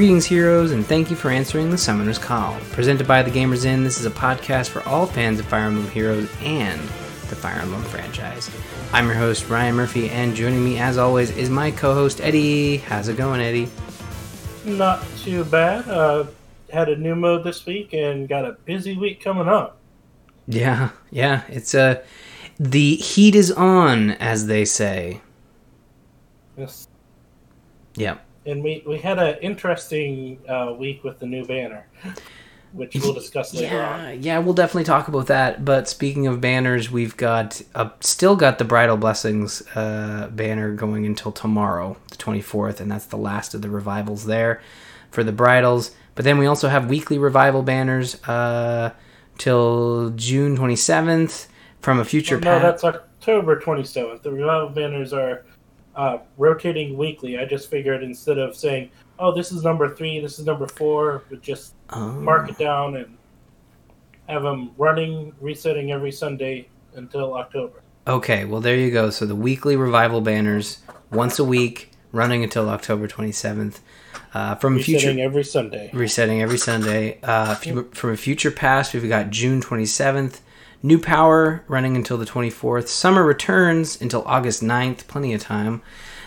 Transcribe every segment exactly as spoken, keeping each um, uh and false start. Greetings, heroes, and thank you for answering the Summoner's Call. Presented by The Gamers Inn, this is a podcast for all fans of Fire Emblem Heroes and the Fire Emblem franchise. I'm your host, Ryan Murphy, and joining me, as always, is my co-host, Eddie. How's it going, Eddie? Not too bad. Uh, had a new mode this week and got a busy week coming up. Yeah, yeah. It's uh, the heat is on, as they say. Yes. Yeah. And we, we had an interesting uh, week with the new banner, which we'll discuss later yeah, on. Yeah, we'll definitely talk about that. But speaking of banners, we've got uh, still got the Bridal Blessings uh, banner going until tomorrow, the twenty-fourth, and that's the last of the revivals there for the Bridals. But then we also have weekly revival banners uh, till June twenty-seventh from a future well, past. No, that's October twenty-seventh. The revival banners are... Uh, rotating weekly. I just figured instead of saying, oh, this is number three, this is number four, would just oh. mark it down and have them running, resetting every Sunday until October. Okay, well, there you go. So the weekly revival banners, once a week, running until October twenty-seventh. Uh, from resetting future, every Sunday. Resetting every Sunday. Uh, from a future past, we've got June twenty-seventh. New Power running until the twenty-fourth. Summer Returns until August ninth. Plenty of time.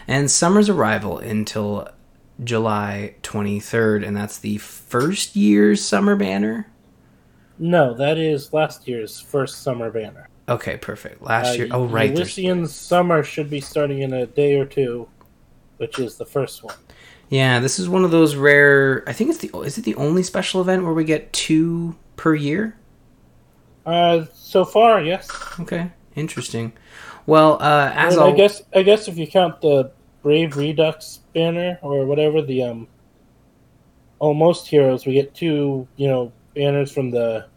And Summer's Arrival until July twenty-third. And that's the first year's Summer Banner? No, that is last year's first Summer Banner. Okay, perfect. Last uh, year. Oh, right. Elysian's Summer should be starting in a day or two, which is the first one. Yeah, this is one of those rare... I think it's the... Is it the only special event where we get two per year? Uh, so far, yes. Okay, interesting. Well, uh, as I, mean, I guess, I guess if you count the Brave Redux banner or whatever, the um, Almost Heroes, we get two, you know, banners from the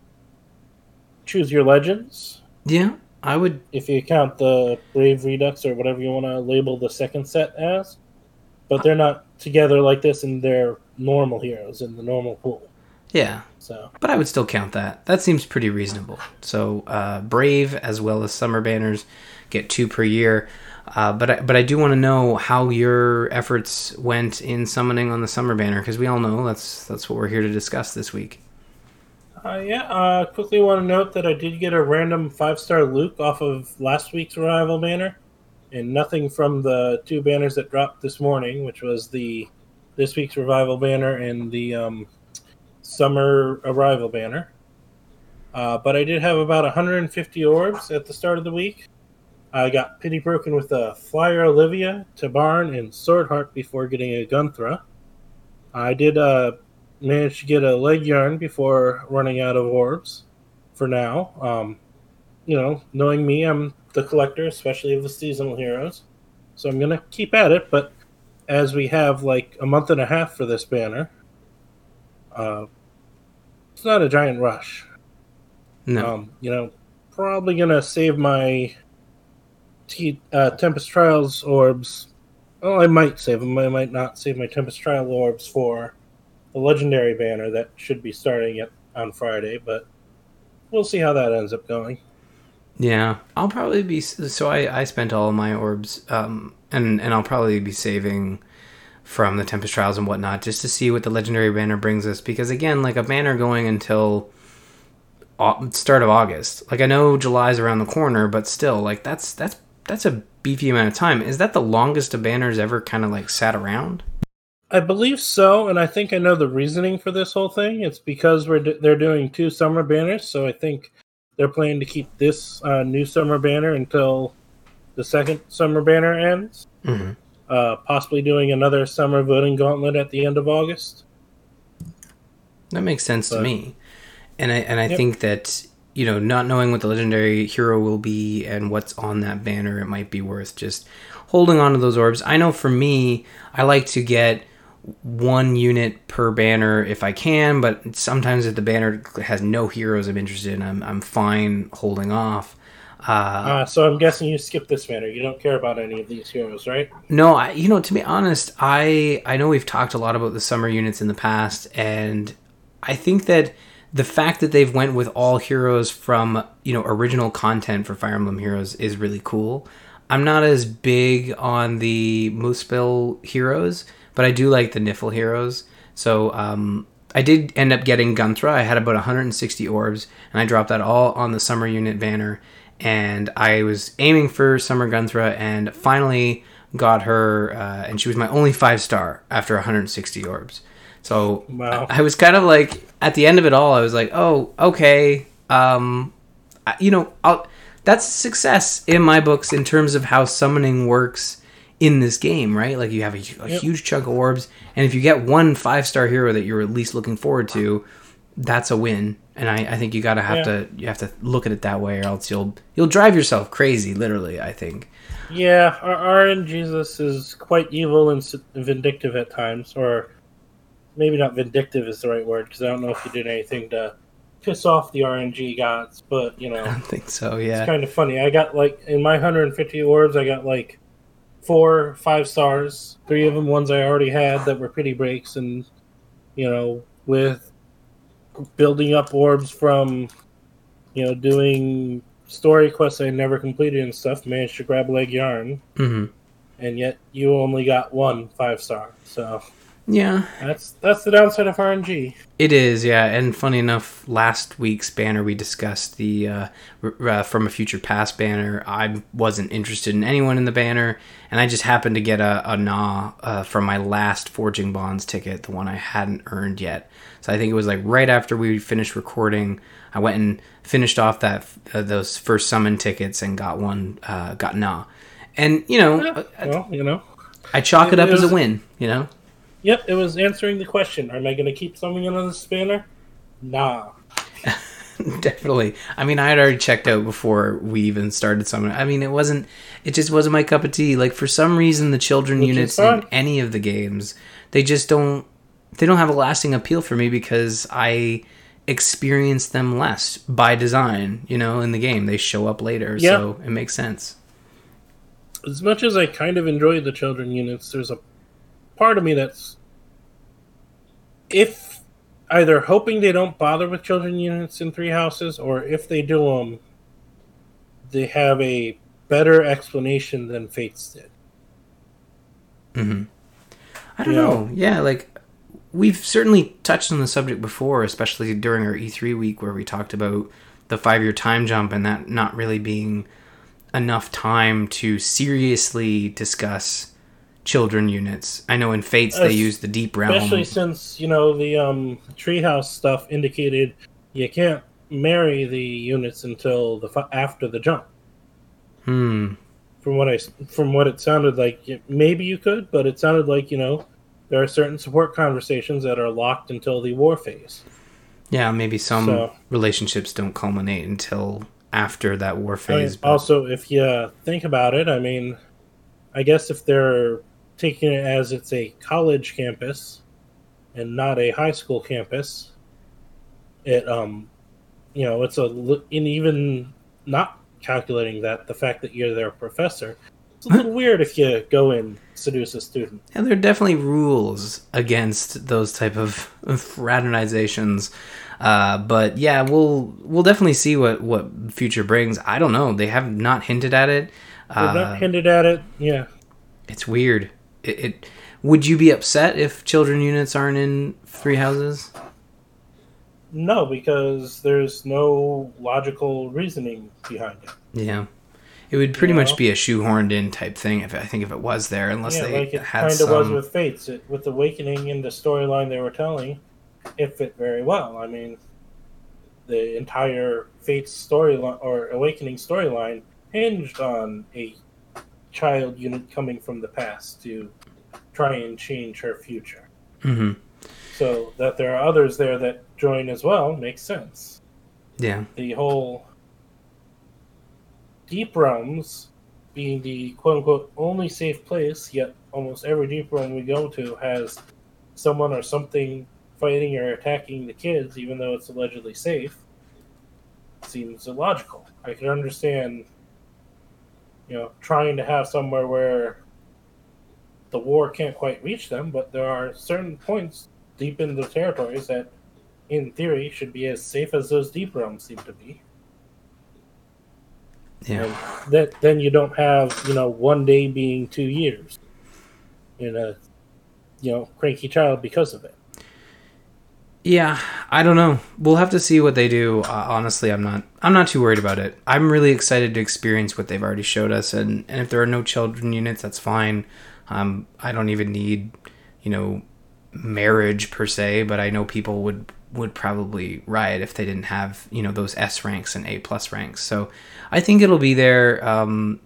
Choose Your Legends. Yeah, I would. If you count the Brave Redux or whatever you want to label the second set as, but they're not together like this, and they're normal heroes in the normal pool. Yeah, so. But I would still count that. That seems pretty reasonable. So uh, Brave as well as Summer Banners get two per year. Uh, but, I, but I do want to know how your efforts went in summoning on the Summer Banner, because we all know that's that's what we're here to discuss this week. Uh, yeah, I uh, quickly want to note that I did get a random five-star Luke off of last week's Revival Banner, and nothing from the two banners that dropped this morning, which was the this week's Revival Banner and the... Um, Summer Arrival banner. Uh, but I did have about one hundred fifty orbs at the start of the week. I got Pity Broken with a Flyer Olivia, Tabarn, and Swordheart before getting a Gunnthrá. I did uh, manage to get a Legern before running out of orbs for now. Um, you know, knowing me, I'm the collector, especially of the seasonal heroes. So I'm going to keep at it, but as we have like a month and a half for this banner, uh, it's not a giant rush. No. Um, you know, probably going to save my te- uh, Tempest Trials orbs. Well, I might save them. I might not save my Tempest Trial orbs for the Legendary banner that should be starting at, on Friday, but we'll see how that ends up going. Yeah. I'll probably be... So I, I spent all of my orbs, um, and, and I'll probably be saving... from the Tempest Trials and whatnot, just to see what the Legendary banner brings us. Because, again, like, a banner going until au- start of August. Like, I know July's around the corner, but still, like, that's that's that's a beefy amount of time. Is that the longest a banner's ever kind of, like, sat around? I believe so, and I think I know the reasoning for this whole thing. It's because we're do- they're doing two summer banners, so I think they're planning to keep this uh, new summer banner until the second summer banner ends. Mm-hmm. Uh, possibly doing another summer voting gauntlet at the end of August. That makes sense but, to me, and I and I yep. think that, you know, not knowing what the Legendary hero will be and what's on that banner, it might be worth just holding on to those orbs. I know for me, I like to get one unit per banner if I can, but sometimes if the banner has no heroes I'm interested in, I'm I'm fine holding off. Uh, uh, so I'm guessing you skip this banner. You don't care about any of these heroes, right? No, I, you know, to be honest, I I know we've talked a lot about the summer units in the past, and I think that the fact that they've went with all heroes from, you know, original content for Fire Emblem Heroes is really cool. I'm not as big on the Múspell heroes, but I do like the Nifl heroes. So um, I did end up getting Gunnthrá. I had about one hundred sixty orbs, and I dropped that all on the summer unit banner. And I was aiming for Summer Gunnthrá, and finally got her, uh, and she was my only five star after one hundred sixty orbs. So wow. I, I was kind of like, at the end of it all, I was like, oh, okay, um, I, you know, I'll, that's success in my books in terms of how summoning works in this game, right? Like, you have a, a yep. huge chunk of orbs, and if you get one five star hero that you're at least looking forward to, that's a win. And I, I think you gotta have yeah. to you have to look at it that way, or else you'll you'll drive yourself crazy, literally. I think. Yeah, our RNGesus is quite evil and vindictive at times, or maybe not vindictive is the right word, because I don't know if you did anything to piss off the R N G gods, but you know. I don't think so. Yeah, it's kind of funny. I got like in my one hundred fifty orbs, I got like four five stars, three of them ones I already had that were pity breaks, and you know with. building up orbs from, you know, doing story quests I never completed and stuff, managed to grab leg yarn, mm-hmm. and yet you only got one five star. So yeah, that's that's the downside of R N G. It is, yeah. And funny enough, last week's banner we discussed the uh, r- uh, From a Future Past banner. I wasn't interested in anyone in the banner, and I just happened to get a, a gnaw uh, from my last Forging Bonds ticket, the one I hadn't earned yet. So I think it was like right after we finished recording, I went and finished off that uh, those first summon tickets and got one, uh, got Gnaw. And, you know, yeah, I, well, you know, I chalk it, it up was, as a win, you know? Yep, it was answering the question, am I going to keep summoning on this banner? Nah. Definitely. I mean, I had already checked out before we even started summoning. I mean, it wasn't, it just wasn't my cup of tea. Like, for some reason, the children Which units in any of the games, they just don't, they don't have a lasting appeal for me because I experience them less by design, you know, in the game. They show up later, yeah. so it makes sense. As much as I kind of enjoy the children units, there's a part of me that's if either hoping they don't bother with children units in Three Houses, or if they do them, they have a better explanation than Fates did. Mm-hmm. I don't you know. know. Yeah, like... We've certainly touched on the subject before, especially during our E three week where we talked about the five-year time jump and that not really being enough time to seriously discuss children units. I know in Fates they uh, use the deep realm. Especially since, you know, the um, Treehouse stuff indicated you can't marry the units until the fi- after the jump. Hmm. From what I, from what it sounded like, maybe you could, but it sounded like, you know, there are certain support conversations that are locked until the war phase. Yeah, maybe some so, relationships don't culminate until after that war phase. I mean, but... Also, if you think about it, I mean, I guess if they're taking it as it's a college campus and not a high school campus, it, um, you know, it's a, and even not calculating that, the fact that you're their professor... It's a little weird if you go and seduce a student. Yeah, there are definitely rules against those type of fraternizations. Uh, but yeah, we'll we'll definitely see what, what future brings. I don't know. They have not hinted at it. They've uh, not hinted at it, yeah. It's weird. It, it Would you be upset if children units aren't in Three Houses? No, because there's no logical reasoning behind it. Yeah. It would pretty you know? much be a shoehorned-in type thing, if I think, if it was there, unless yeah, they like it had some... Yeah, kind of was with Fates. It, with Awakening and the storyline they were telling, it fit very well. I mean, the entire Fates storyline, or Awakening storyline, hinged on a child unit coming from the past to try and change her future. Mm-hmm. So that there are others there that join as well makes sense. Yeah. The whole... Deep Realms, being the quote-unquote only safe place, yet almost every Deep Realm we go to has someone or something fighting or attacking the kids, even though it's allegedly safe, seems illogical. I can understand, you know, trying to have somewhere where the war can't quite reach them, but there are certain points deep in the territories that, in theory, should be as safe as those Deep Realms seem to be. Yeah. And that then you don't have, you know, one day being two years in a, you know, cranky child because of it. Yeah, I don't know. We'll have to see what they do. Uh, honestly, I'm not I'm not too worried about it. I'm really excited to experience what they've already showed us, and, and if there are no children units, that's fine. Um, I don't even need, you know, marriage per se, but I know people would would probably riot if they didn't have, you know, those S ranks and A plus ranks. So I think it'll be there, um,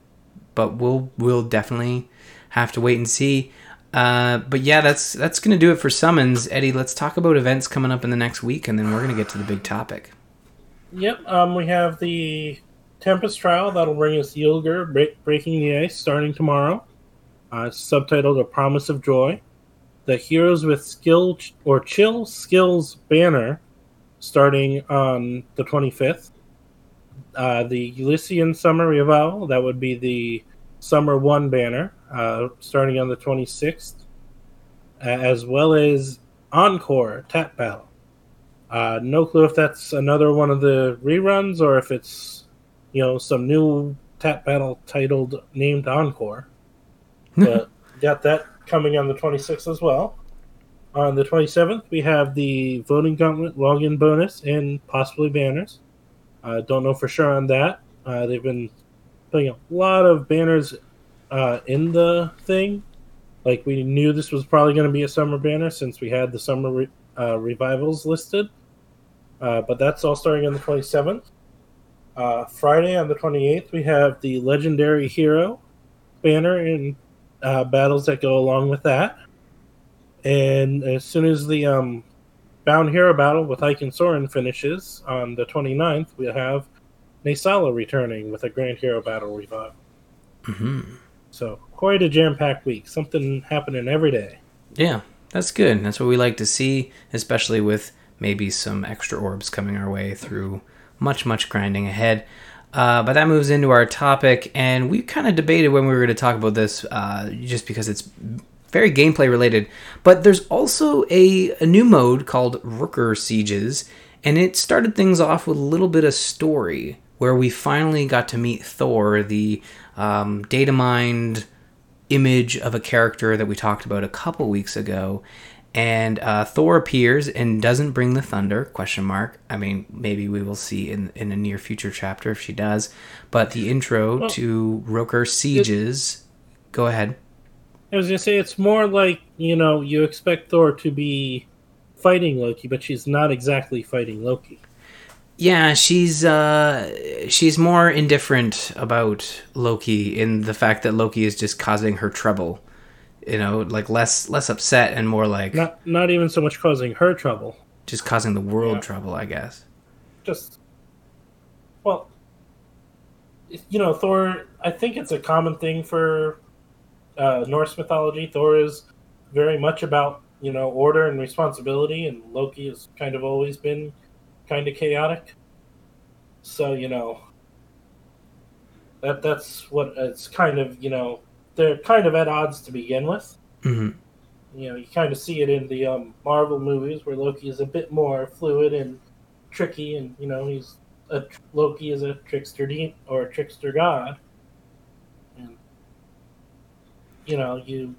but we'll we'll definitely have to wait and see. Uh, but yeah, that's that's going to do it for summons. Eddie, let's talk about events coming up in the next week, and then we're going to get to the big topic. Yep, um, we have the Tempest Trial. That'll bring us Ylgr, break, Breaking the Ice, starting tomorrow. Uh, it's subtitled A Promise of Joy. The Heroes with Skill ch- or Chill Skills banner, starting on the twenty-fifth. Uh, the Elysian Summer Revival, that would be the Summer one banner, uh, starting on the twenty-sixth, uh, as well as Encore Tap Battle. Uh, no clue if that's another one of the reruns or if it's, you know, some new Tap Battle titled named Encore. But got that coming on the twenty-sixth as well. On the twenty-seventh, we have the Voting Gauntlet login bonus and possibly banners. Uh, don't know for sure on that. Uh, they've been putting a lot of banners uh, in the thing. Like, we knew this was probably going to be a summer banner since we had the summer re- uh, revivals listed. Uh, but that's all starting on the twenty-seventh. Uh, Friday on the twenty-eighth, we have the Legendary Hero banner and uh, battles that go along with that. And as soon as the um, Bound Hero battle with Ike and Soren finishes on the twenty-ninth, we'll have Naysala returning with a Grand Hero Battle revival. Mm-hmm. So, quite a jam-packed week. Something happening every day. Yeah, that's good. That's what we like to see, especially with maybe some extra orbs coming our way through much, much grinding ahead. Uh, but that moves into our topic, and we kind of debated when we were going to talk about this, uh, just because it's very gameplay-related. But there's also a, a new mode called Røkkr Sieges, and it started things off with a little bit of story, where we finally got to meet Thor, the um, data-mined image of a character that we talked about a couple weeks ago. And uh, Thor appears and doesn't bring the thunder, question mark. I mean, maybe we will see in, in a near future chapter if she does. But the intro well, to Røkkr Sieges... It, go ahead. I was going to say, it's more like, you know, you expect Thor to be fighting Loki, but she's not exactly fighting Loki. Yeah, she's uh, she's more indifferent about Loki in the fact that Loki is just causing her trouble, you know, like less less upset and more like not not even so much causing her trouble, just causing the world yeah. trouble, I guess. Just well, you know, Thor. I think it's a common thing for uh, Norse mythology. Thor is very much about, you know, order and responsibility, and Loki has kind of always been kind of chaotic. So, you know, that that's what it's kind of, you know, they're kind of at odds to begin with. Mm-hmm. You know, you kind of see it in the um, Marvel movies where Loki is a bit more fluid and tricky, and, you know, he's a, Loki is a trickster de- or a trickster god. And, you know, you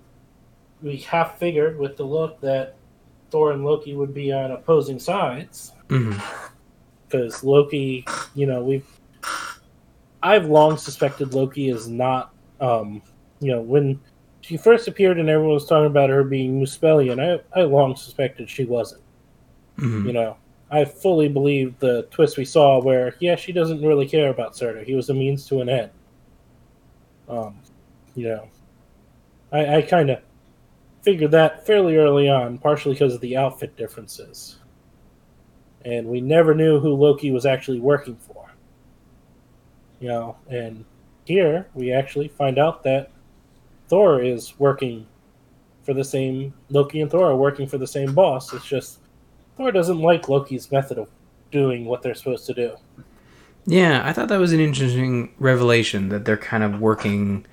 we half figured with the look that Thor and Loki would be on opposing sides. Because mm-hmm. Loki, you know, we've I've long suspected Loki is not, um, you know, when she first appeared and everyone was talking about her being Múspellian, I I long suspected she wasn't. Mm-hmm. You know, I fully believed the twist we saw where, yeah, she doesn't really care about Surtur. He was a means to an end. Um, you know, I, I kind of figured that fairly early on, partially because of the outfit differences. And we never knew who Loki was actually working for. You know, and here we actually find out that Thor is working for the same... Loki and Thor are working for the same boss. It's just Thor doesn't like Loki's method of doing what they're supposed to do. Yeah, I thought that was an interesting revelation, that they're kind of working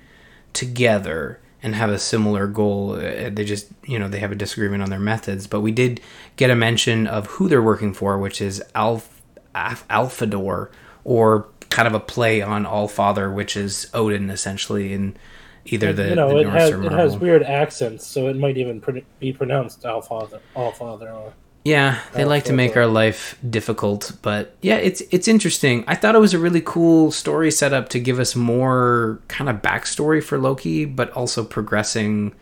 together and have a similar goal. They just, you know, they have a disagreement on their methods. But we did get a mention of who they're working for, which is Alf, Alf, Alfaðör, or kind of a play on Allfather, which is Odin, essentially, in either the, you know, the Norse has, or Marvel. It has weird accents, so it might even pr- be pronounced Allfather. Allfather or... Yeah, they like to make our life difficult, but yeah, it's it's interesting. I thought it was a really cool story setup to give us more kind of backstory for Loki, but also progressing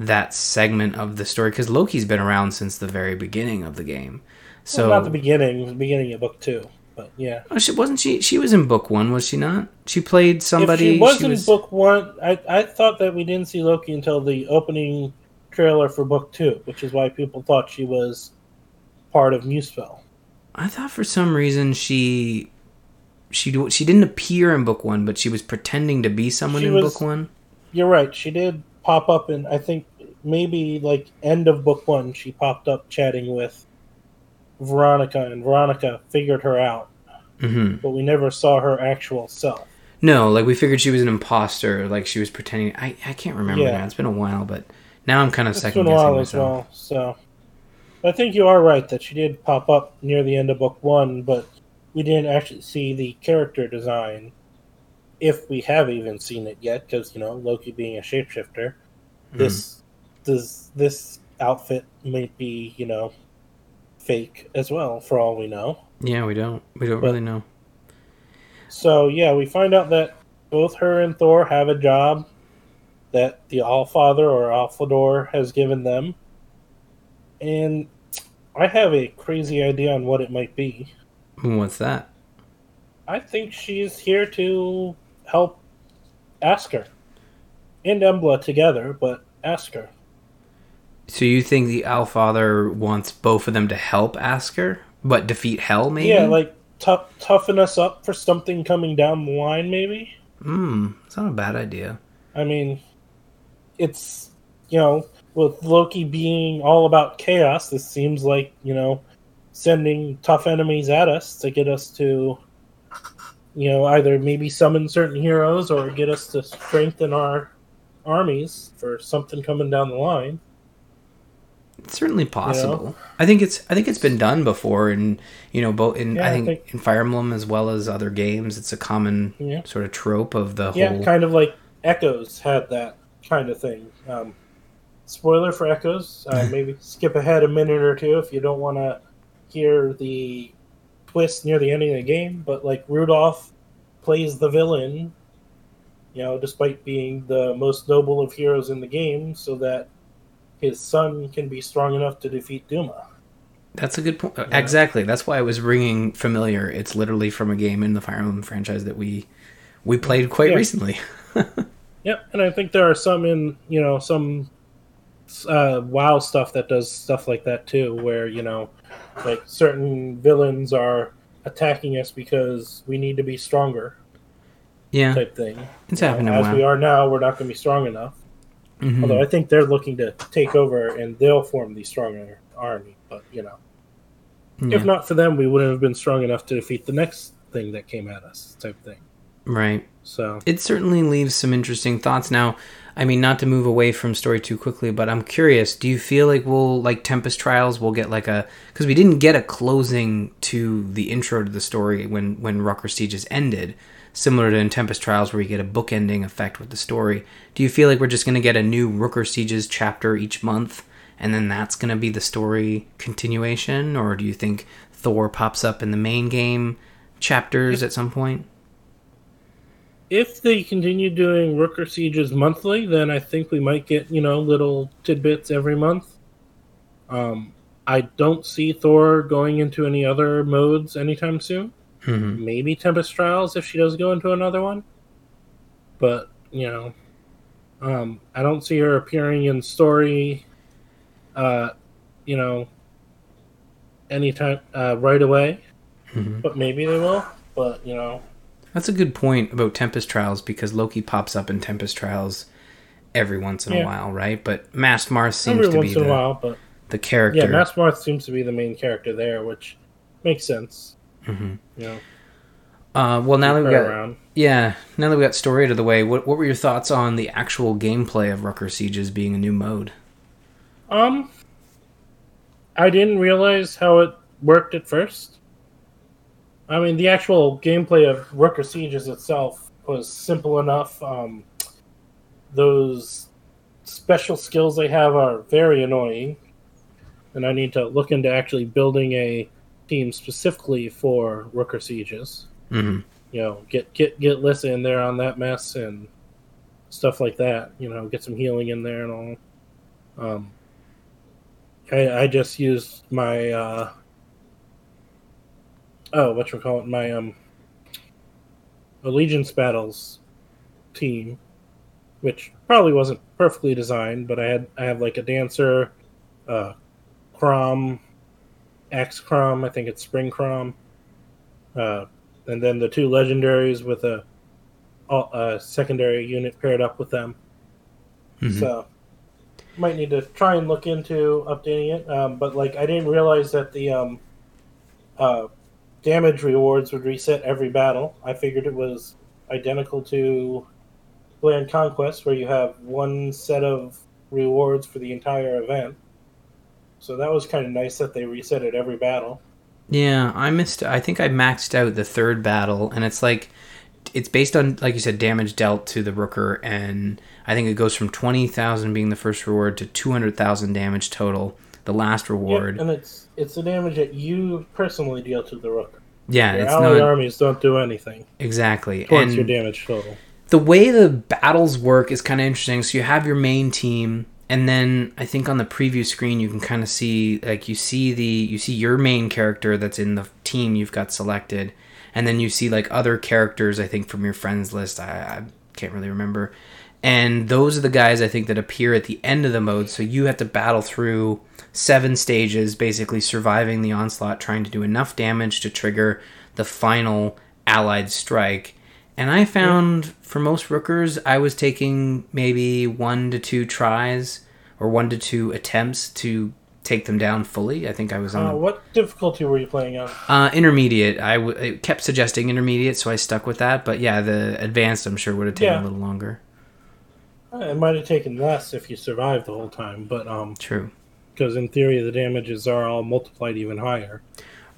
that segment of the story, because Loki's been around since the very beginning of the game. So well, not the beginning, the beginning of book two, but yeah. Oh, she, wasn't she? She was in book one, was she not? She played somebody. If she was she in was... book one. I I thought that we didn't see Loki until the opening trailer for book two, which is why people thought she was part of Múspell. I thought for some reason she she she didn't appear in book one, but she was pretending to be someone she in was, book one. You're right. She did pop up in, I think, maybe like end of book one, she popped up chatting with Veronica, and Veronica figured her out. Mm-hmm. But we never saw her actual self. No, like we figured she was an imposter, like she was pretending. I, I can't remember yeah. now. It's been a while, but now I'm kind of second-guessing myself. It's been a while as well, so... I think you are right that she did pop up near the end of book one, but we didn't actually see the character design, if we have even seen it yet, because, you know, Loki being a shapeshifter, mm. this does this outfit might be, you know, fake as well, for all we know. Yeah, we don't. We don't but, really know. So, yeah, we find out that both her and Thor have a job that the Allfather or Alfaðör has given them. And I have a crazy idea on what it might be. What's that? I think she's here to help Askr and Embla together, but Askr. So you think the Alfaðör wants both of them to help Askr, but defeat Hel, maybe? Yeah, like t- toughen us up for something coming down the line, maybe? Hmm, it's not a bad idea. I mean, it's, you know... with Loki being all about chaos, this seems like, you know, sending tough enemies at us to get us to, you know, either maybe summon certain heroes or get us to strengthen our armies for something coming down the line. It's certainly possible. You know? I think it's I think it's been done before in, you know, both in yeah, I, think I think in Fire Emblem as well as other games. It's a common yeah. sort of trope of the yeah, whole. Yeah, kind of like Echoes had that kind of thing. Um, Spoiler for Echoes. Uh, maybe skip ahead a minute or two if you don't want to hear the twist near the end of the game. But, like, Rudolph plays the villain, you know, despite being the most noble of heroes in the game, so that his son can be strong enough to defeat Duma. That's a good point. Yeah. Exactly. That's why it was ringing familiar. It's literally from a game in the Fire Emblem franchise that we we played quite yeah. recently. Yep, and I think there are some in, you know, some... Uh, WoW stuff that does stuff like that too, where, you know, like certain villains are attacking us because we need to be stronger. Yeah, type thing. It's happening. As WoW. We are now, we're not going to be strong enough. Mm-hmm. Although I think they're looking to take over and they'll form the stronger army. But you know, yeah. if not for them, we wouldn't have been strong enough to defeat the next thing that came at us. Type thing. Right. So it certainly leaves some interesting thoughts. Now, I mean, not to move away from story too quickly, but I'm curious, do you feel like we'll, like Tempest Trials, we'll get like a, because we didn't get a closing to the intro to the story when, when Røkkr Sieges ended, similar to in Tempest Trials where you get a bookending effect with the story. Do you feel like we're just going to get a new Røkkr Sieges chapter each month, and then that's going to be the story continuation? Or do you think Thor pops up in the main game chapters at some point? If they continue doing Røkkr Sieges monthly, then I think we might get, you know, little tidbits every month. Um, I don't see Thor going into any other modes anytime soon. Mm-hmm. Maybe Tempest Trials if she does go into another one. But, you know, um, I don't see her appearing in story, uh, you know, anytime uh, right away. Mm-hmm. But maybe they will. But, you know... That's a good point about Tempest Trials, because Loki pops up in Tempest Trials every once in yeah. a while, right? But Mas Marth seems every to once be in the, a while, but the character. Yeah, Mas Marth seems to be the main character there, which makes sense. Mm-hmm. You know, uh, well, now that we got around. yeah, now that we got story out of the way, what what were your thoughts on the actual gameplay of Røkkr Sieges being a new mode? Um, I didn't realize how it worked at first. I mean, the actual gameplay of Røkkr Sieges itself was simple enough. Um, those special skills they have are very annoying. and I need to look into actually building a team specifically for Røkkr Sieges. Mm-hmm. You know, get, get, get Lissa in there on that mess and stuff like that. You know, get some healing in there and all. Um, I, I just used my, uh, oh, whatchamacallit, my um, Allegiance Battles team, which probably wasn't perfectly designed, but I had I have like a dancer, uh, Chrom, Axe Chrom, I think it's Spring Chrom, uh, and then the two legendaries with a, a secondary unit paired up with them. Mm-hmm. So might need to try and look into updating it, um, but like I didn't realize that the um, uh, damage rewards would reset every battle. I figured it was identical to Grand Conquest, where you have one set of rewards for the entire event. So that was kind of nice that they reset it every battle. Yeah, I missed. I think I maxed out the third battle, and it's like it's based on, like you said, damage dealt to the Røkkr, and I think it goes from twenty thousand being the first reward to two hundred thousand damage total, the last reward. Yeah, and it's it's the damage that you personally deal to the Røkkr. Yeah, your it's allied not... armies don't do anything exactly towards and your damage total. The way the battles work is kind of interesting. So you have your main team. And then I think on the preview screen you can kind of see, like you see the you see your main character that's in the team you've got selected, and then you see like other characters I think from your friends list. I, I can't really remember, and those are the guys I think that appear at the end of the mode. So you have to battle through seven stages, basically surviving the onslaught, trying to do enough damage to trigger the final allied strike. And I found, for most Røkkrs, I was taking maybe one to two tries or one to two attempts to take them down fully. I think I was on... Uh, what difficulty were you playing on? Uh, intermediate. I w- it kept suggesting intermediate, so I stuck with that. But yeah, the advanced, I'm sure, would have taken yeah. a little longer. It might have taken less if you survived the whole time, but... Um, True. Because in theory, the damages are all multiplied even higher.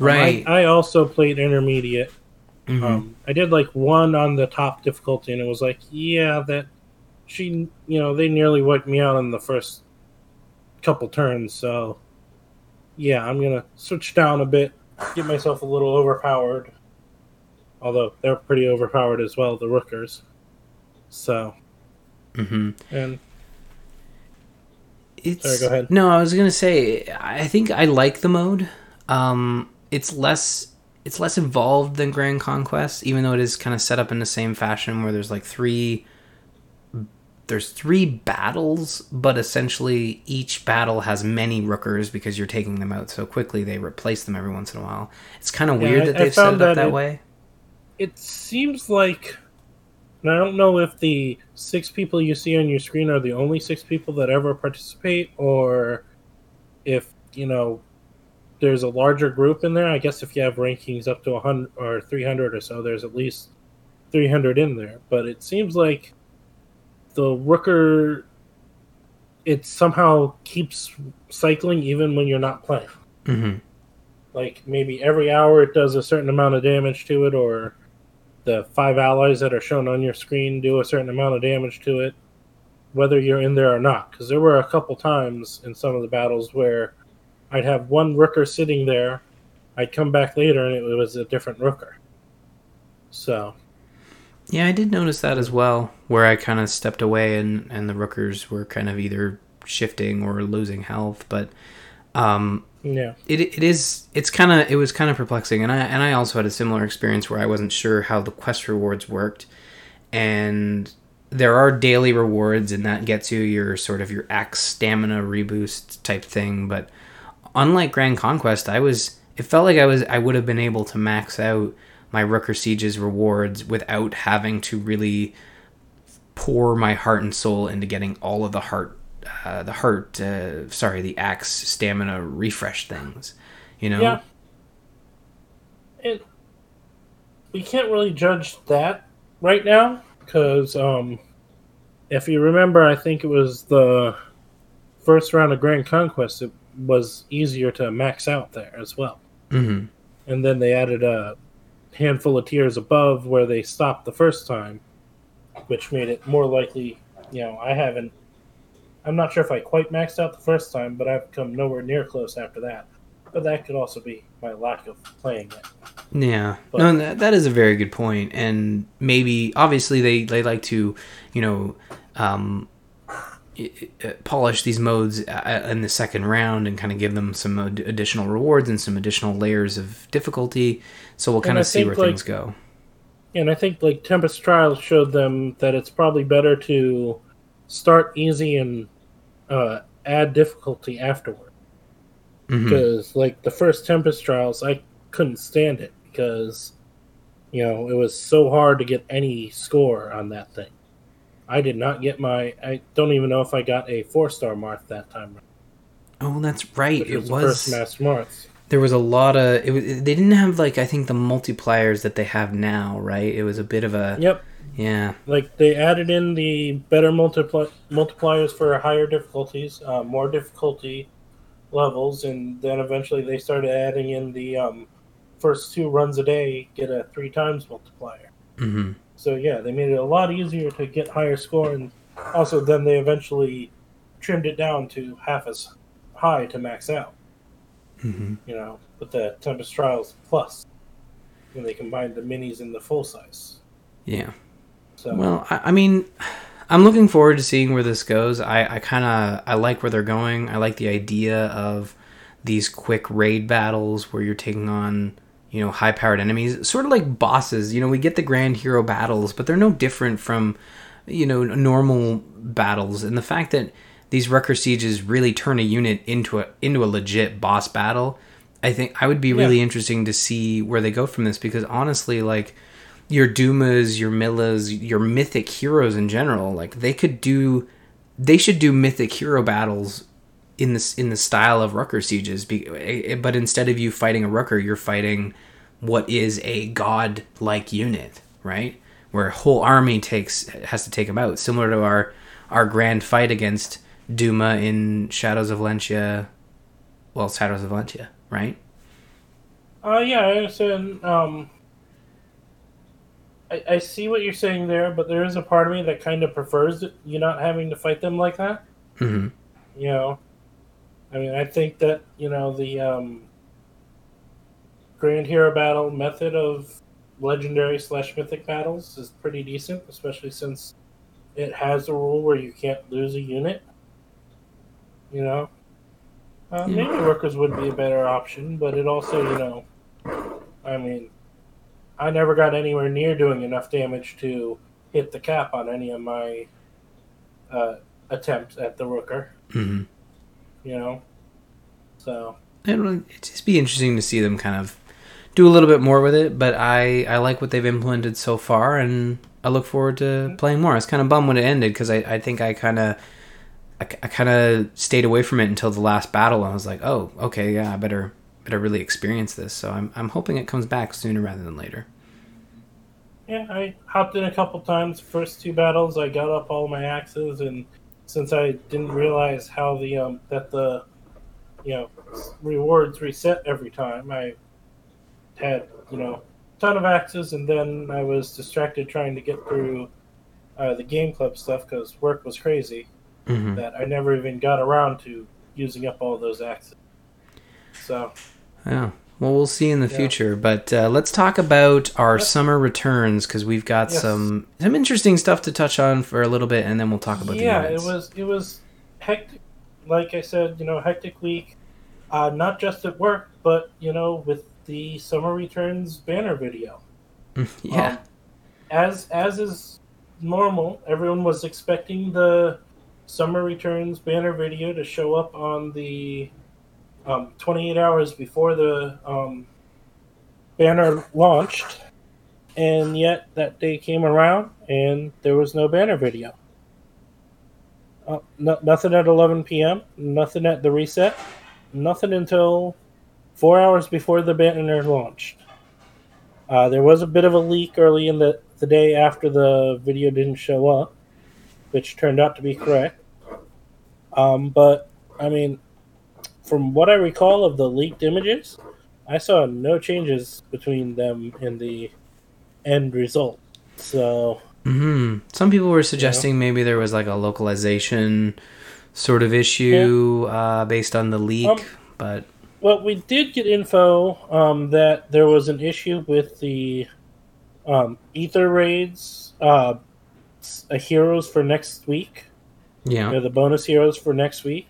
Right. Um, I, I also played intermediate... Mm-hmm. Um, I did like one on the top difficulty, and it was like, yeah, that she, you know, they nearly wiped me out in the first couple turns. So, yeah, I'm gonna switch down a bit, get myself a little overpowered. Although they're pretty overpowered as well, the Røkkrs. So, mm-hmm. and it's sorry, go ahead. No, I was gonna say, I think I like the mode. Um, it's less. It's less involved than Grand Conquest, even though it is kind of set up in the same fashion where there's like three there's three battles, but essentially each battle has many Røkkrs because you're taking them out so quickly. They replace them every once in a while. It's kind of yeah, weird that I, they've I set it up that, that it, way. It seems like, and I don't know if the six people you see on your screen are the only six people that ever participate, or if, you know, there's a larger group in there. I guess if you have rankings up to one hundred or three hundred or so, there's at least three hundred in there. But it seems like the Røkkr, it somehow keeps cycling even when you're not playing. Mm-hmm. Like maybe every hour it does a certain amount of damage to it, or the five allies that are shown on your screen do a certain amount of damage to it, whether you're in there or not. Because there were a couple times in some of the battles where I'd have one Røkkr sitting there. I'd come back later, and it was a different Røkkr. So, yeah, I did notice that as well, where I kind of stepped away, and, and the Røkkrs were kind of either shifting or losing health. But um, yeah, it it is it's kind of it was kind of perplexing, and I and I also had a similar experience where I wasn't sure how the quest rewards worked, and there are daily rewards, and that gets you your sort of your axe stamina reboost type thing, but. Unlike Grand Conquest, I was. It felt like I was. I would have been able to max out my Røkkr Sieges rewards without having to really pour my heart and soul into getting all of the heart, uh, the heart. Uh, sorry, the axe stamina refresh things. You know. Yeah. It. We can't really judge that right now because, um, if you remember, I think it was the first round of Grand Conquest. It, was easier to max out there as well. Mm-hmm. And then they added a handful of tiers above where they stopped the first time, which made it more likely, you know, I haven't I'm not sure if I quite maxed out the first time, but I've come nowhere near close after that. But that could also be my lack of playing it. Yeah, but, no, that, that is a very good point. And maybe, obviously, they, they like to, you know, um, polish these modes in the second round and kind of give them some additional rewards and some additional layers of difficulty. So we'll kind of see where like, things go. And I think, like, Tempest Trials showed them that it's probably better to start easy and uh, add difficulty afterward. Because, mm-hmm. like, the first Tempest Trials, I couldn't stand it because, you know, it was so hard to get any score on that thing. I did not get my... I don't even know if I got a four-star Marth that time. Oh, that's right. Which it was... was... the first mass Marth. There was a lot of... It was, they didn't have, like, I think the multipliers that they have now, right? It was a bit of a... Yep. Yeah. Like, they added in the better multipli- multipliers for higher difficulties, uh, more difficulty levels, and then eventually they started adding in the um, first two runs a day get a three times multiplier. Mm-hmm. So, yeah, they made it a lot easier to get higher score, and also then they eventually trimmed it down to half as high to max out. Mm-hmm. You know, with the Tempest Trials Plus, when they combined the minis and the full size. Yeah. So. Well, I, I mean, I'm looking forward to seeing where this goes. I, I kind of, I like where they're going. I like the idea of these quick raid battles where you're taking on... you know, high-powered enemies, sort of like bosses. You know, we get the grand hero battles, but they're no different from, you know, normal battles. And the fact that these Røkkr Sieges really turn a unit into a into a legit boss battle, I think I would be really yeah. interesting to see where they go from this. Because honestly, like, your Dumas, your Millas, your Mythic Heroes in general, like, they could do... They should do Mythic Hero battles in this in the style of Røkkr Sieges, but instead of you fighting a Røkkr, you're fighting what is a god-like unit, right? Where a whole army takes has to take them out, similar to our our grand fight against Duma in Shadows of Valentia. Well, Shadows of Valentia, right? Uh, yeah, I understand. Um, I, I see what you're saying there, but there is a part of me that kind of prefers you not having to fight them like that. Mm-hmm. You know, I mean, I think that, you know, the um, Grand Hero Battle method of Legendary slash Mythic battles is pretty decent, especially since it has a rule where you can't lose a unit. You know? Uh, maybe Røkkrs would be a better option, but it also, you know, I mean, I never got anywhere near doing enough damage to hit the cap on any of my uh, attempts at the Røkkr. Mm-hmm. You know, so it'll just be interesting to see them kind of do a little bit more with it. But I, I like what they've implemented so far, and I look forward to playing more. I was kind of bummed when it ended because I, I think I kind of I, I kind of stayed away from it until the last battle. And I was like, oh, okay, yeah, I better better really experience this. So I'm I'm hoping it comes back sooner rather than later. Yeah, I hopped in a couple times. First two battles, I got up all my axes and. Since I didn't realize how the um, that the you know rewards reset every time, I had you know a ton of axes, and then I was distracted trying to get through uh, the game club stuff because work was crazy. Mm-hmm. That I never even got around to using up all those axes. So yeah, well, we'll see in the yeah. future. But uh, let's talk about our yes. summer returns because we've got yes. some some interesting stuff to touch on for a little bit, and then we'll talk about yeah, the events. Yeah, it was it was hectic. Like I said, you know, hectic week. Uh, not just at work, but you know, with the summer returns banner video. yeah. Um, as as is normal, everyone was expecting the summer returns banner video to show up on the. Um, twenty-eight hours before the um, banner launched, and yet that day came around and there was no banner video. Uh, no, nothing at eleven p.m., nothing at the reset, nothing until four hours before the banner launched. Uh, there was a bit of a leak early in the, the day after the video didn't show up, which turned out to be correct. Um, but, I mean... From what I recall of the leaked images, I saw no changes between them and the end result. So, mm-hmm. Some people were suggesting you know, maybe there was like a localization sort of issue yeah. uh, based on the leak. Um, but well, we did get info um, that there was an issue with the um, Aether Raids, uh, uh, heroes for next week. Yeah, you know, the bonus heroes for next week.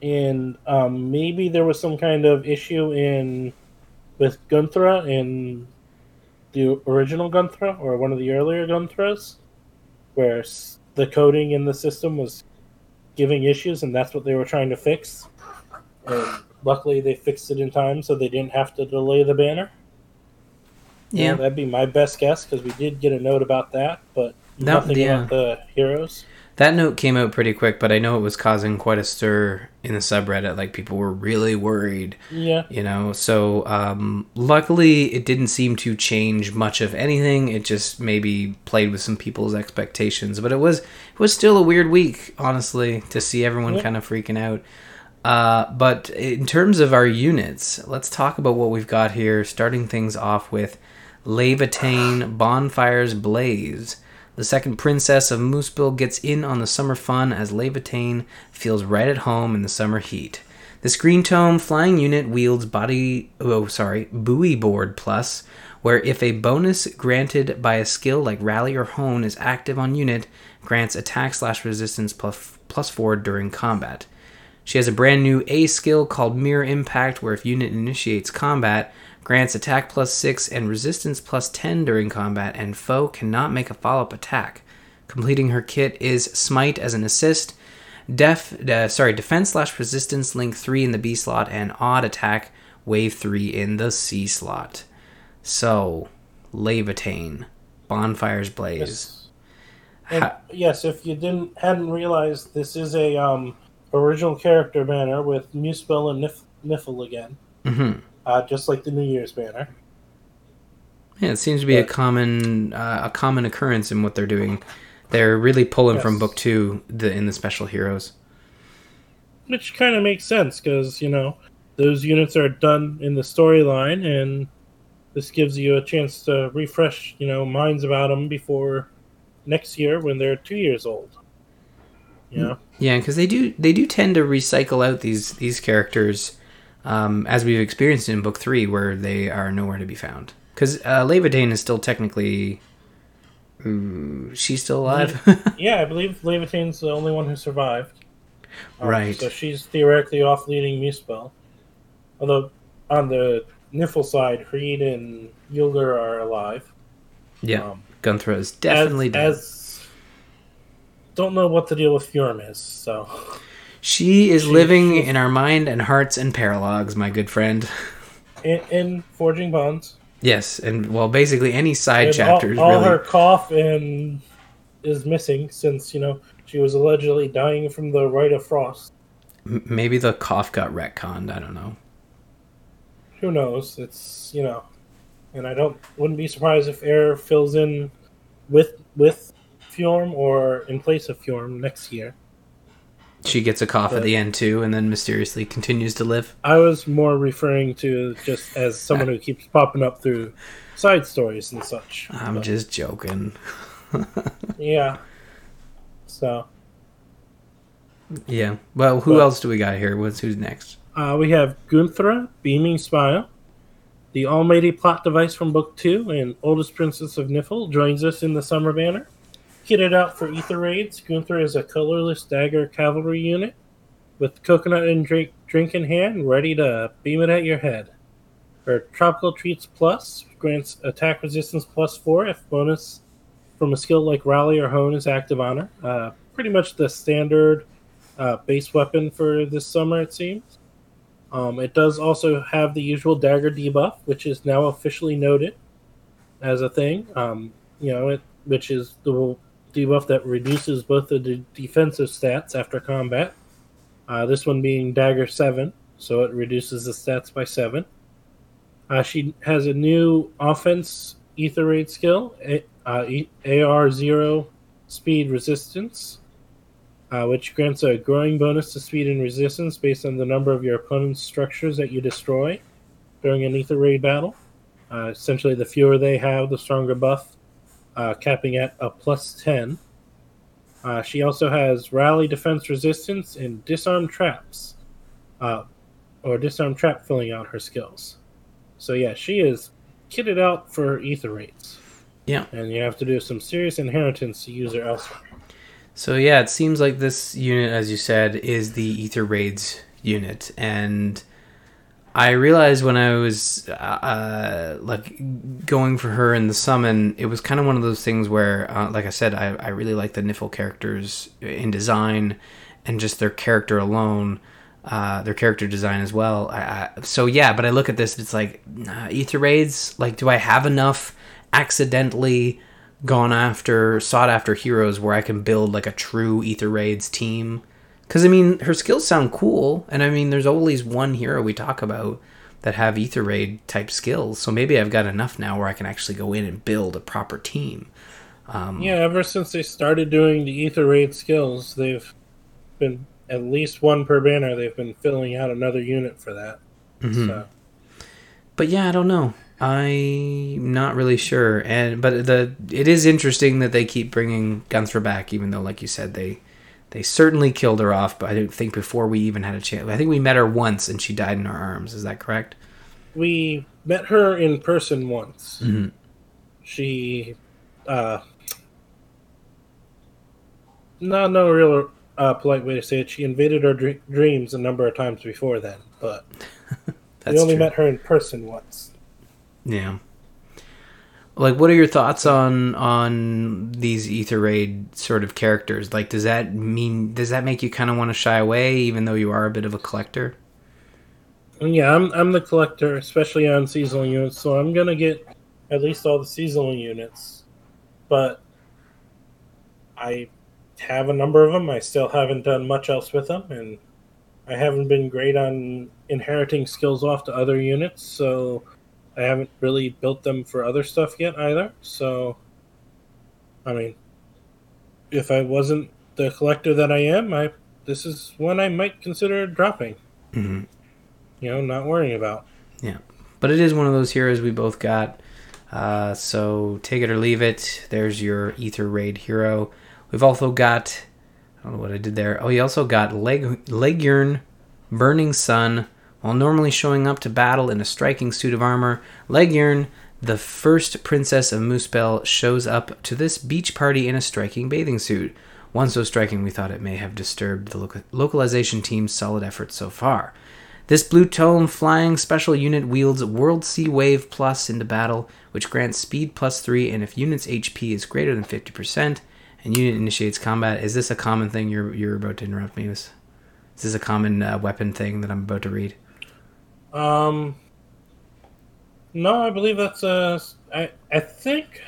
And um, maybe there was some kind of issue in with Gunnthrá and the original Gunnthrá or one of the earlier Gunnthrás, where the coding in the system was giving issues, and that's what they were trying to fix. And luckily, they fixed it in time, so they didn't have to delay the banner. Yeah, so that'd be my best guess because we did get a note about that, but that, nothing yeah. about the heroes. That note came out pretty quick, but I know it was causing quite a stir in the subreddit. Like, people were really worried. Yeah. You know, so um, luckily it didn't seem to change much of anything. It just maybe played with some people's expectations. But it was it was still a weird week, honestly, to see everyone yeah. kind of freaking out. Uh, but in terms of our units, let's talk about what we've got here, starting things off with Laevatein, Bonfire's Blaze. The second princess of Múspell gets in on the summer fun as Laevatein feels right at home in the summer heat. This green tome flying unit wields body, oh sorry, Buoy Board Plus, where if a bonus granted by a skill like Rally or Hone is active on unit, grants attack slash resistance plus, plus four during combat. She has a brand new A skill called Mirror Impact, where if unit initiates combat, grants attack plus six and resistance plus ten during combat, and foe cannot make a follow-up attack. Completing her kit is Smite as an assist, def, uh, sorry, defense slash resistance link three in the B slot, and odd attack wave three in the C slot. So, Laevatein, Bonfire's Blaze. Yes, ha- yes if you didn't hadn't realized, this is a um, original character banner with Múspell and Nif- Nifl again. Mm-hmm. Uh, just like the New Year's banner. Yeah, it seems to be yeah. a common uh, a common occurrence in what they're doing. They're really pulling yes. from book two the, in the special heroes. Which kind of makes sense, because, you know, those units are done in the storyline, and this gives you a chance to refresh, you know, minds about them before next year when they're two years old. You know? Yeah, because they do, they do tend to recycle out these, these characters... Um, as we've experienced in Book three, where they are nowhere to be found. Because uh, Laevatein is still technically... Ooh, she's still alive? Yeah, I believe Laevatain's the only one who survived. Um, right. So she's theoretically off-leading Múspell. Although, on the Nifl side, Creed and Ylgr are alive. Yeah, um, Gunnthrá is definitely as, dead. As... Don't know what the deal with Fjorm is, so... She is living in our mind and hearts and paralogs, my good friend. In, in Forging Bonds. Yes, and well, basically any side and chapters. All, all really. Her cough and is missing since, you know, she was allegedly dying from the Rite of Frost. M- maybe the cough got retconned. I don't know. Who knows? It's, you know, and I don't wouldn't be surprised if Air fills in with with Fjorm or in place of Fjorm next year. She gets a cough but, at the end, too, and then mysteriously continues to live. I was more referring to just as someone who keeps popping up through side stories and such. I'm but, just joking. Yeah. So. Yeah. Well, who but, else do we got here? What's Who's next? Uh, we have Gunnthrá, Beaming Smile. The almighty plot device from Book two and oldest princess of Nifl joins us in the summer banner. Kitted out for Aether Raids, Gunnthrá is a colorless dagger cavalry unit with coconut and drink, drink in hand, ready to beam it at your head. Her Tropical Treats Plus grants attack resistance plus four if bonus from a skill like Rally or Hone is active on her. Uh, pretty much the standard uh, base weapon for this summer, it seems. Um, it does also have the usual dagger debuff, which is now officially noted as a thing, um, you know, it, which is the debuff that reduces both the de- defensive stats after combat. Uh, this one being Dagger seven, so it reduces the stats by seven. Uh, she has a new offense Aether Raid skill, a- uh, e- A R zero Speed Resistance, uh, which grants a growing bonus to speed and resistance based on the number of your opponent's structures that you destroy during an Aether Raid battle. Uh, essentially, the fewer they have, the stronger buff. Uh, capping at a plus ten. Uh, she also has Rally, Defense, Resistance, and Disarm Traps. Uh, or Disarm Trap filling out her skills. So yeah, she is kitted out for Aether Raids. Yeah. And you have to do some serious inheritance to use her elsewhere. So yeah, it seems like this unit, as you said, is the Aether Raids unit. And I realized when I was uh, like going for her in the summon, it was kind of one of those things where, uh, like I said, I, I really like the Nifl characters in design and just their character alone, uh, their character design as well. I, I, so yeah, but I look at this and it's like, nah, Aether Raids, like, do I have enough accidentally gone after, sought after heroes where I can build like a true Aether Raids team? Because, I mean, her skills sound cool, and, I mean, there's always one hero we talk about that have Aether Raid-type skills, so maybe I've got enough now where I can actually go in and build a proper team. Um, yeah, ever since they started doing the Aether Raid skills, they've been at least one per banner. They've been filling out another unit for that. Mm-hmm. So. But, yeah, I don't know. I'm not really sure. and But the it is interesting that they keep bringing Gunnthrá back, even though, like you said, they... They certainly killed her off, but I don't think before we even had a chance. I think we met her once, and she died in our arms. Is that correct? We met her in person once. Mm-hmm. She, uh, no, no real uh, polite way to say it. She invaded our dr- dreams a number of times before then, but That's we only true. met her in person once. Yeah. Like, what are your thoughts on on these Aether Raid sort of characters? Like, does that mean does that make you kind of want to shy away, even though you are a bit of a collector? Yeah, I'm I'm the collector, especially on seasonal units. So I'm gonna get at least all the seasonal units, but I have a number of them. I still haven't done much else with them, and I haven't been great on inheriting skills off to other units. So. I haven't really built them for other stuff yet either, so, I mean, if I wasn't the collector that I am, I this is one I might consider dropping. Mm-hmm. You know, not worrying about. Yeah, but it is one of those heroes we both got, uh, so take it or leave it. There's your Aether Raid hero. We've also got, I don't know what I did there, oh, you also got Leg- Legern, Burning Sun. While normally showing up to battle in a striking suit of armor, Legern, the first princess of Múspell, shows up to this beach party in a striking bathing suit. One so striking we thought it may have disturbed the local- localization team's solid efforts so far. This blue tome flying special unit wields World Sea Wave Plus into battle, which grants speed plus three, and if unit's H P is greater than fifty percent, and unit initiates combat. Is this a common thing you're, you're about to interrupt me with? Is this a common uh, weapon thing that I'm about to read? Um, no, I believe that's a, I, I think,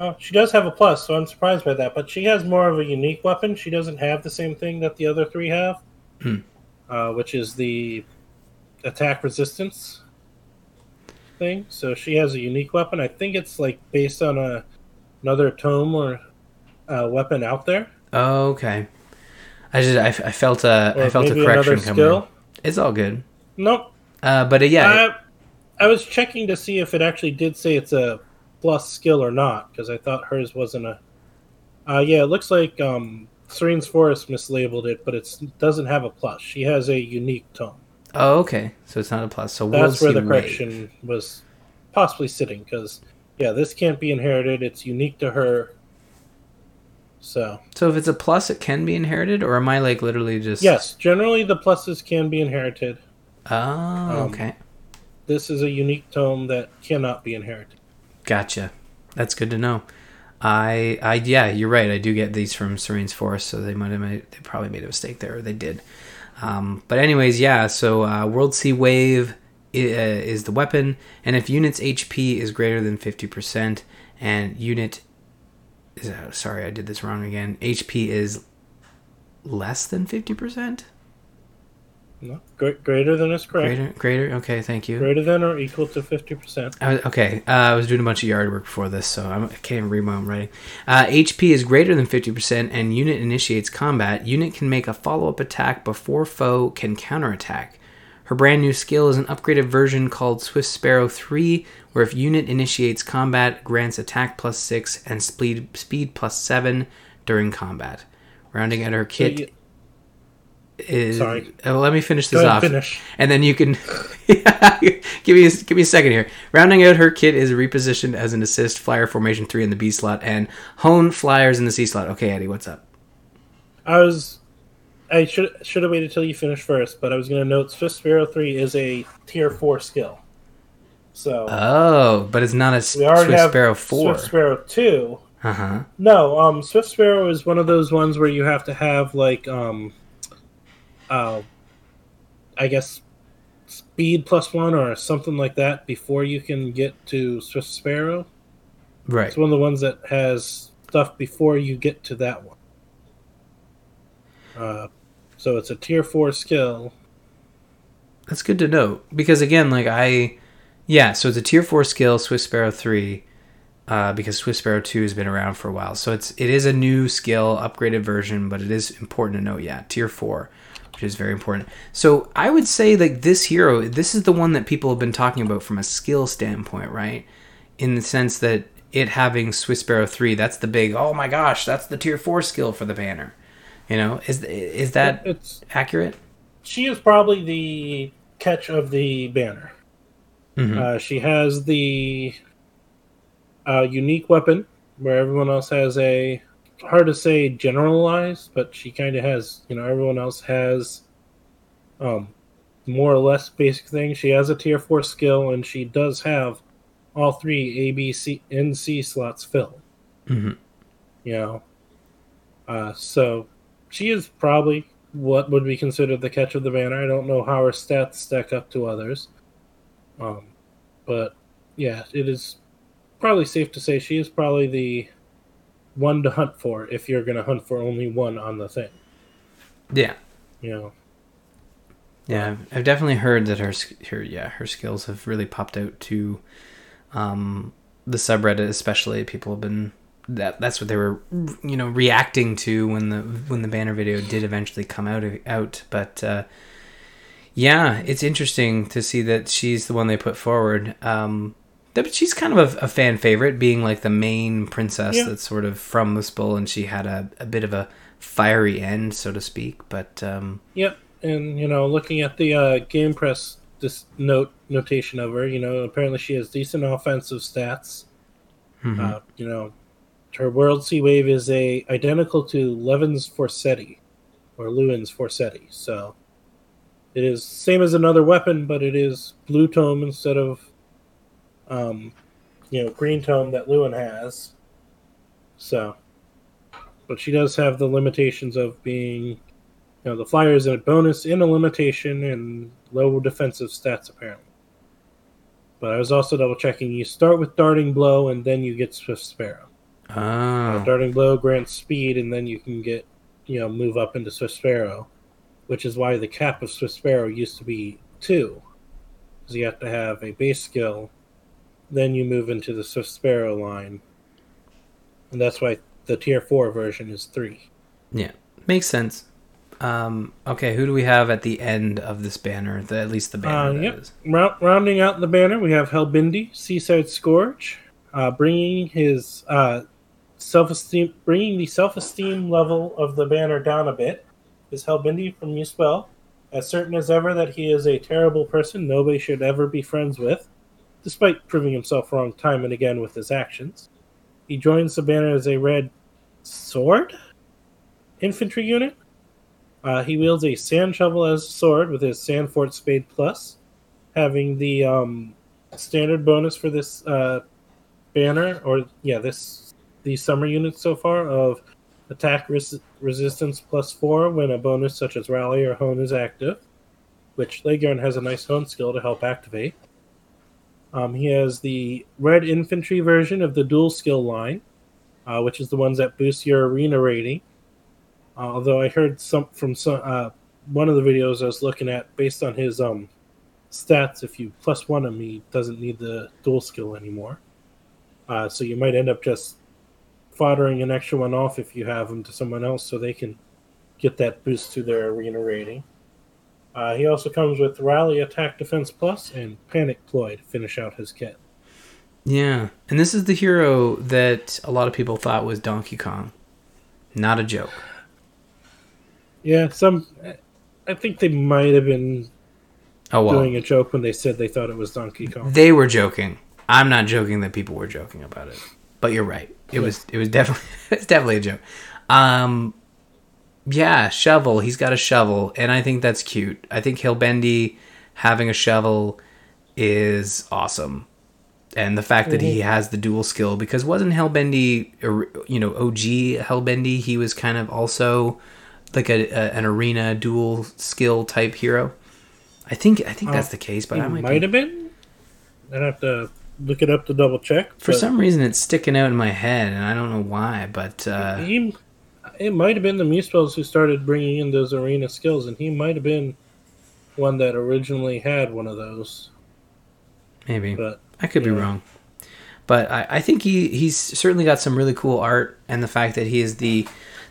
oh, she does have a plus, so I'm surprised by that, but she has more of a unique weapon. She doesn't have the same thing that the other three have, hmm. uh, which is the attack resistance thing. So she has a unique weapon. I think it's like based on a, another tome or a weapon out there. Oh, okay. I just, I, I felt a, or I felt a correction coming. It's all good. Nope. Uh, but uh, yeah. Uh, I was checking to see if it actually did say it's a plus skill or not, because I thought hers wasn't a... Uh, yeah, it looks like um, Serene's Forest mislabeled it, but it doesn't have a plus. She has a unique tome. Oh, okay. So it's not a plus. So That's where the correction was possibly sitting, because, yeah, this can't be inherited. It's unique to her. So so if it's a plus, it can be inherited? Or am I, like, literally just... Yes, generally the pluses can be inherited. Oh, okay. Um, this is a unique tome that cannot be inherited. Gotcha. That's good to know. I, I, yeah, you're right. I do get these from Serene's Forest, so they might have made, they probably made a mistake there, or they did. Um, but anyways, yeah. So uh, World Sea Wave is, uh, is the weapon, and if unit's H P is greater than fifty percent, and unit, is, uh, sorry, I did this wrong again. H P is less than fifty percent. No, greater than is correct. Greater, greater. Okay, thank you. Greater than or equal to fifty percent. Okay, uh, I was doing a bunch of yard work before this, so I'm, I can't even read my own writing. Uh, H P is greater than fifty percent, and unit initiates combat. Unit can make a follow-up attack before foe can counterattack. Her brand new skill is an upgraded version called Swift Sparrow three, where if unit initiates combat, grants attack plus six and speed speed plus seven during combat. Rounding out her kit you... is... Sorry. Oh, let me finish this Go off. Finish. And then you can... give me a, give me a second here. Rounding out her kit is repositioned as an assist, flyer formation three in the B slot, and hone flyers in the C slot. Okay, Eddie, what's up? I was... I should should have waited till you finish first, but I was going to note Swift Sparrow three is a tier four skill. So oh, but it's not a we already Swift have Sparrow four. Swift Sparrow two. Uh huh. No, um, Swift Sparrow is one of those ones where you have to have like um, uh, I guess speed plus one or something like that before you can get to Swift Sparrow. Right. It's one of the ones that has stuff before you get to that one. Uh, so it's a tier four skill. That's good to know because again, like I, yeah. So it's a tier four skill, Swift Sparrow three, uh, because Swift Sparrow two has been around for a while. So it's it is a new skill, upgraded version, but it is important to know. Yeah, tier four, which is very important. So I would say like this hero, this is the one that people have been talking about from a skill standpoint, right? In the sense that it having Swift Sparrow three, that's the big. Oh my gosh, that's the tier four skill for the banner. You know, is is that it's, accurate? She is probably the catch of the banner. Mm-hmm. Uh, she has the uh, unique weapon, where everyone else has a, hard to say generalized, but she kind of has, you know, everyone else has um, more or less basic things. She has a tier four skill, and she does have all three A, B, C, and C slots filled. Mm-hmm. You know? Uh, so... She is probably what would be considered the catch of the banner. I don't know how her stats stack up to others. Um, but, yeah, it is probably safe to say she is probably the one to hunt for if you're going to hunt for only one on the thing. Yeah. You know. Yeah, I've definitely heard that her, her yeah, her skills have really popped out to um, the subreddit especially. People have been... That that's what they were, you know, reacting to when the when the banner video did eventually come out. out. But uh, yeah, it's interesting to see that she's the one they put forward. Um, that she's kind of a, a fan favorite, being like the main princess yeah. that's sort of from Múspell, and she had a, a bit of a fiery end, so to speak. But um, yep, and you know, looking at the uh, Game Press this note notation of her, you know, apparently she has decent offensive stats. Mm-hmm. Uh, you know. Her World Sea Wave is a identical to Lewin's Forseti, or Lewin's Forseti. So it is same as another weapon, but it is blue tome instead of, um, you know, green tome that Lewin has. So, but she does have the limitations of being, you know, the flyer is a bonus and a limitation and low defensive stats apparently. But I was also double checking. You start with Darting Blow and then you get Swift Sparrow. Oh. Uh, darting Blow grants speed, and then you can get, you know, move up into Swift Sparrow, which is why the cap of Swift Sparrow used to be two, because you have to have a base skill, then you move into the Swift Sparrow line, and that's why the tier four version is three. Yeah, makes sense. Um, okay, who do we have at the end of this banner? The, at least the banner. Uh, that yep. is. Round, rounding out the banner, we have Helbindi, Seaside Scourge, uh, bringing his. Uh, Self-esteem, bringing the self-esteem level of the banner down a bit, is Helbindi from Múspell, as certain as ever that he is a terrible person nobody should ever be friends with, despite proving himself wrong time and again with his actions. He joins the banner as a red sword infantry unit. Uh, he wields a sand shovel as a sword with his Sandfort Spade Plus, having the um, standard bonus for this uh, banner, or yeah, this. The summer units so far of attack res- resistance plus four when a bonus such as rally or hone is active, which Legern has a nice hone skill to help activate. Um, he has the red infantry version of the dual skill line, uh, which is the ones that boost your arena rating. Uh, although I heard some from some, uh, one of the videos I was looking at, based on his um, stats, if you plus one him, he doesn't need the dual skill anymore. Uh, so you might end up just foddering an extra one off if you have them to someone else so they can get that boost to their arena rating. Uh, he also comes with Rally, Attack, Defense Plus, and Panic Ploy to finish out his kit. Yeah, and this is the hero that a lot of people thought was Donkey Kong. Not a joke. Yeah, some. I think they might have been oh, well. doing a joke when they said they thought it was Donkey Kong. They were joking. I'm not joking that people were joking about it. But you're right. It yeah. was. It was definitely. It's definitely a joke. Um, yeah, shovel. He's got a shovel, and I think that's cute. I think Helbindi having a shovel is awesome, and the fact that mm-hmm. he has the dual skill, because wasn't Helbindi, you know, O G Helbindi? He was kind of also like a, a an arena dual skill type hero. I think. I think uh, that's the case. But I might, might be... have been. I'd have to look it up to double check. For some reason, it's sticking out in my head, and I don't know why. But uh, he, it might have been the Muspels who started bringing in those arena skills, and he might have been one that originally had one of those. Maybe. But, I could yeah. be wrong. But I, I think he, he's certainly got some really cool art, and the fact that he is the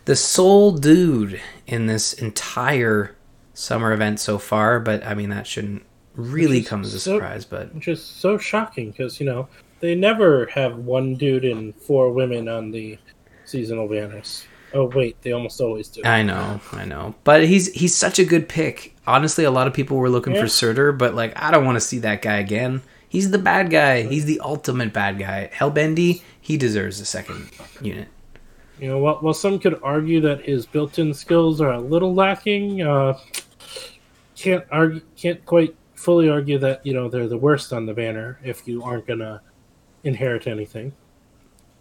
the sole dude in this entire summer event so far. But, I mean, that shouldn't really come as a so, surprise. But just so shocking, because, you know, they never have one dude and four women on the seasonal banners. Oh, wait, they almost always do. I know, I know. But he's he's such a good pick. Honestly, a lot of people were looking yeah. for Surtur, but, like, I don't want to see that guy again. He's the bad guy. He's the ultimate bad guy. Helbindi, he deserves a second unit. You know, while, while some could argue that his built-in skills are a little lacking, uh, can't argue, can't quite fully argue that, you know, they're the worst on the banner if you aren't going to inherit anything.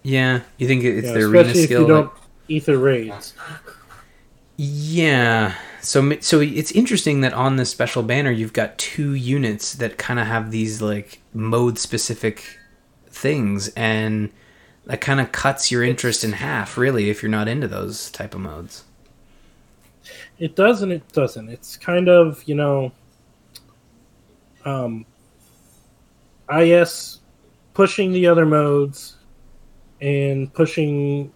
Yeah, you think it's yeah, their arena skill? Especially if you don't... Like- Aether Raids. Yeah. So so it's interesting that on this special banner, you've got two units that kind of have these like mode-specific things, and that kind of cuts your interest in half, really, if you're not into those type of modes. It does and it doesn't. It's kind of, you know, um, I S pushing the other modes and pushing...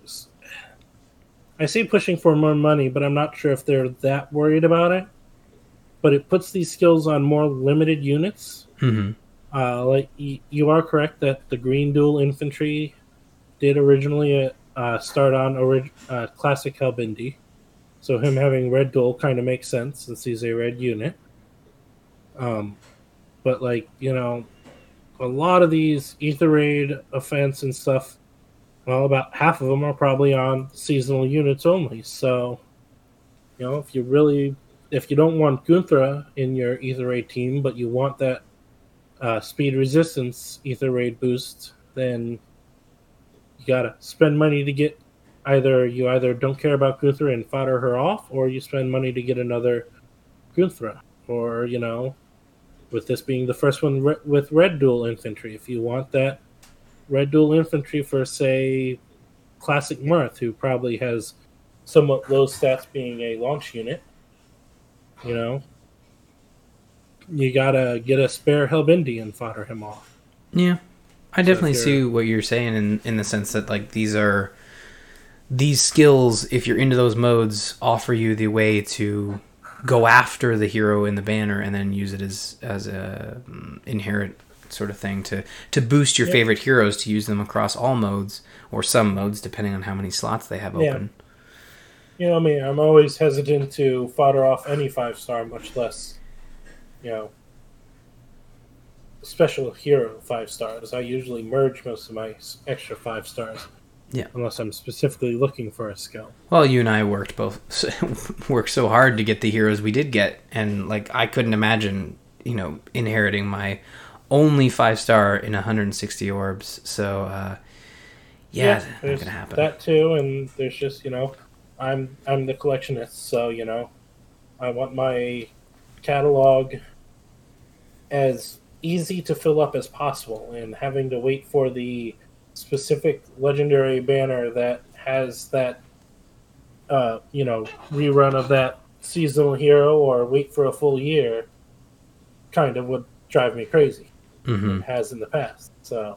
I say pushing for more money, but I'm not sure if they're that worried about it. But it puts these skills on more limited units. Mm-hmm. Uh, like y- you are correct that the green dual infantry did originally uh, start on orig- uh, classic Helbindi. So him having red dual kind of makes sense since he's a red unit. Um, but like, you know, a lot of these Aether Raid offense and stuff, well, about half of them are probably on seasonal units only. So, you know, if you really, if you don't want Gunnthrá in your Aether Raid team, but you want that uh, speed resistance Aether Raid boost, then you gotta spend money to get either, you either don't care about Gunnthrá and fodder her off, or you spend money to get another Gunnthrá. Or, you know, with this being the first one re- with red dual infantry, if you want that red dual infantry for, say, classic Marth, who probably has somewhat low stats being a launch unit, you know, you gotta get a spare Helbindi and fodder him off. Yeah. I so definitely see what you're saying in, in the sense that, like, these are... These skills, if you're into those modes, offer you the way to go after the hero in the banner and then use it as, as a um, inherent... sort of thing to to boost your yep. favorite heroes, to use them across all modes or some modes depending on how many slots they have open. Yeah. You know me, I'm always hesitant to fodder off any five star, much less, you know, special hero five stars. I usually merge most of my extra five stars. Yeah. Unless I'm specifically looking for a skill. Well, you and I worked both worked so hard to get the heroes we did get, and like I couldn't imagine, you know, inheriting my only five star in one hundred sixty orbs, so uh, yeah, yeah that's gonna happen. That too, and there's just, you know, I'm I'm the collectionist, so you know, I want my catalog as easy to fill up as possible, and having to wait for the specific legendary banner that has that, uh, you know, rerun of that seasonal hero, or wait for a full year, kind of would drive me crazy. Mm-hmm. It has in the past. So,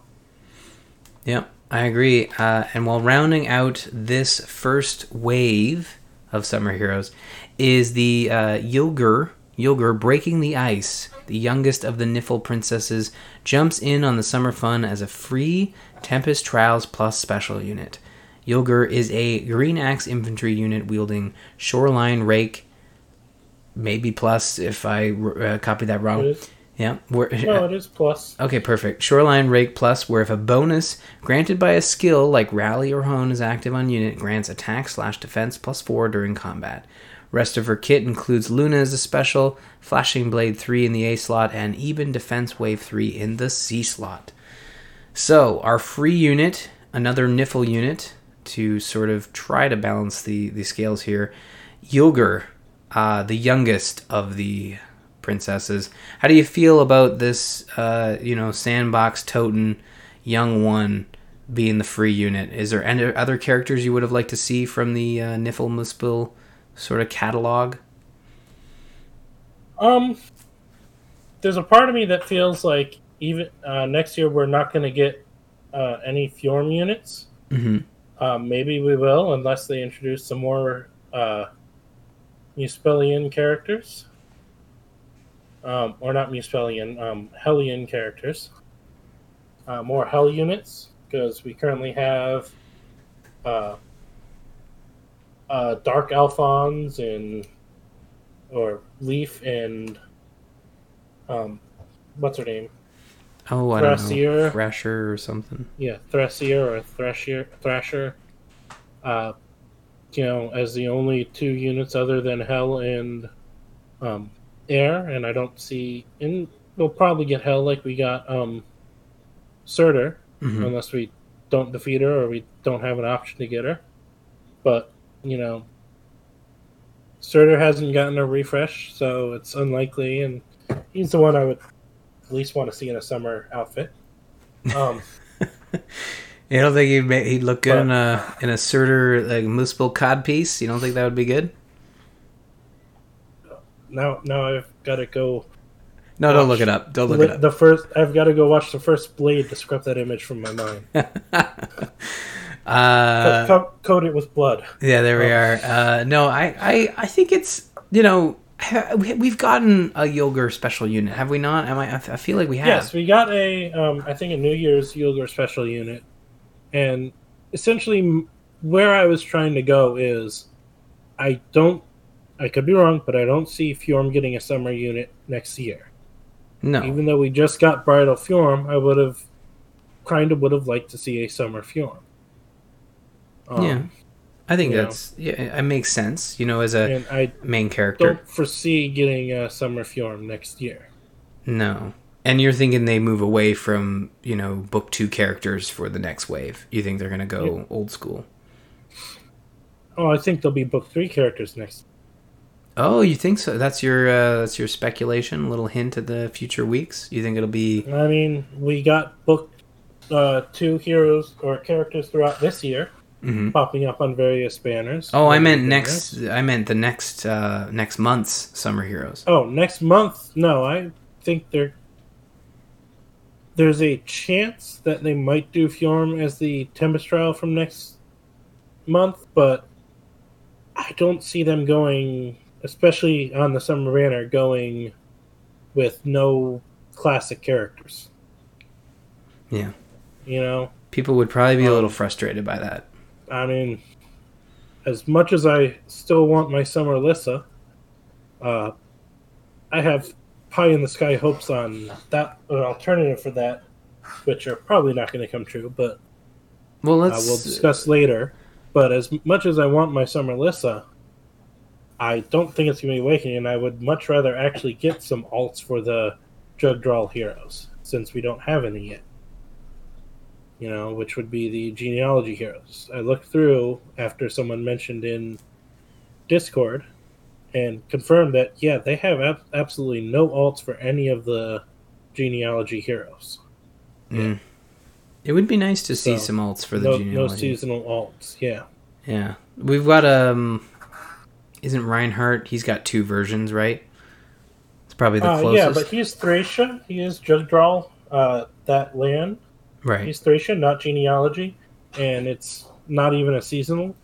yeah, I agree. Uh, and while rounding out this first wave of Summer Heroes is the uh, Ylgr, Ylgr Breaking the Ice. The youngest of the Nifl princesses jumps in on the summer fun as a free Tempest Trials Plus special unit. Ylgr is a green axe infantry unit wielding shoreline rake, maybe plus if I uh, copy that wrong. It is. Yeah. Where, no, it is plus. Okay, perfect. Shoreline rake plus, where if a bonus granted by a skill like rally or hone is active on unit, grants attack slash defense plus four during combat. Rest of her kit includes Luna as a special, Flashing Blade three in the A slot, and Eben Defense Wave three in the C slot. So, our free unit, another Nifl unit, to sort of try to balance the, the scales here. Ylgr, uh, the youngest of the princesses. How do you feel about this, uh, you know, sandbox totem, young one, being the free unit? Is there any other characters you would have liked to see from the uh, Nifl Múspell sort of catalog? Um, there's a part of me that feels like even uh, next year we're not going to get uh, any Fjorm units. Mm-hmm. Uh, maybe we will, unless they introduce some more uh, Muspellian characters. Um, or not Muspellian, um, Hellion characters. Uh, more Hell units, because we currently have uh, uh, Dark Alphons and or Leaf and um, what's her name? Oh, I Thrasier. don't know. Thrasher or something. Yeah, Thrasier or Thrasher. Thrasher. Uh, you know, as the only two units other than Hell and um, Air, and I don't see... And we'll probably get Hell like we got um, Surtur, mm-hmm. unless we don't defeat her or we don't have an option to get her. But, you know, Surtur hasn't gotten a refresh, so it's unlikely, and he's the one I would... at least want to see in a summer outfit. Um, you don't think he'd make, he'd look good but, in a in a Surtur like Múspell codpiece? You don't think that would be good? Now, now I've got to go. No, don't look it up. Don't look li- it up. The first, I've got to go watch the first Blade to scrap that image from my mind. uh, co- coat it with blood. Yeah, there we are. Uh, no, I, I, I think it's you know. We've gotten a Ylgr special unit, have we not? Am I? I feel like we have. Yes, we got a, um, I think a New Year's Ylgr special unit, and essentially where I was trying to go is, I don't, I could be wrong, but I don't see Fjorm getting a summer unit next year. No. Even though we just got Bridal Fjorm, I would have, kind of would have liked to see a summer Fjorm. Um, yeah. I think you that's know. yeah, it makes sense. You know, as a and I main character, don't foresee getting a summer Fjorm next year. No, and you're thinking they move away from you know book two characters for the next wave. You think they're going to go yeah. old school? Oh, I think they'll be book three characters next. Oh, you think so? That's your uh, that's your speculation. Little hint at the future weeks. You think it'll be? I mean, we got book uh, two heroes or characters throughout this year. Mm-hmm. Popping up on various banners. Oh, I meant banners. next. I meant the next uh, next month's Summer Heroes. Oh, next month? No, I think there. There's a chance that they might do Fjorm as the Tempest Trial from next month, but I don't see them going, especially on the Summer Banner, going with no classic characters. Yeah, you know, people would probably be um, a little frustrated by that. I mean, as much as I still want my summer Lissa, uh, I have pie-in-the-sky hopes on that an alternative for that, which are probably not going to come true, but well, let's... Uh, we'll discuss later. But as much as I want my summer Lissa, I don't think it's going to be Awakening, and I would much rather actually get some alts for the Jugdrawl heroes, since we don't have any yet. You know, which would be the genealogy heroes. I looked through after someone mentioned in Discord and confirmed that, yeah, they have ab- absolutely no alts for any of the genealogy heroes. Mm. It would be nice to see so, some alts for the no, genealogy. No seasonal alts, yeah. Yeah. We've got, um, isn't Reinhardt, he's got two versions, right? It's probably the uh, closest. Yeah, but he's Thracia. He is Jugdrawl, uh, that land. Right. It's Thracia, not genealogy, and it's not even a seasonal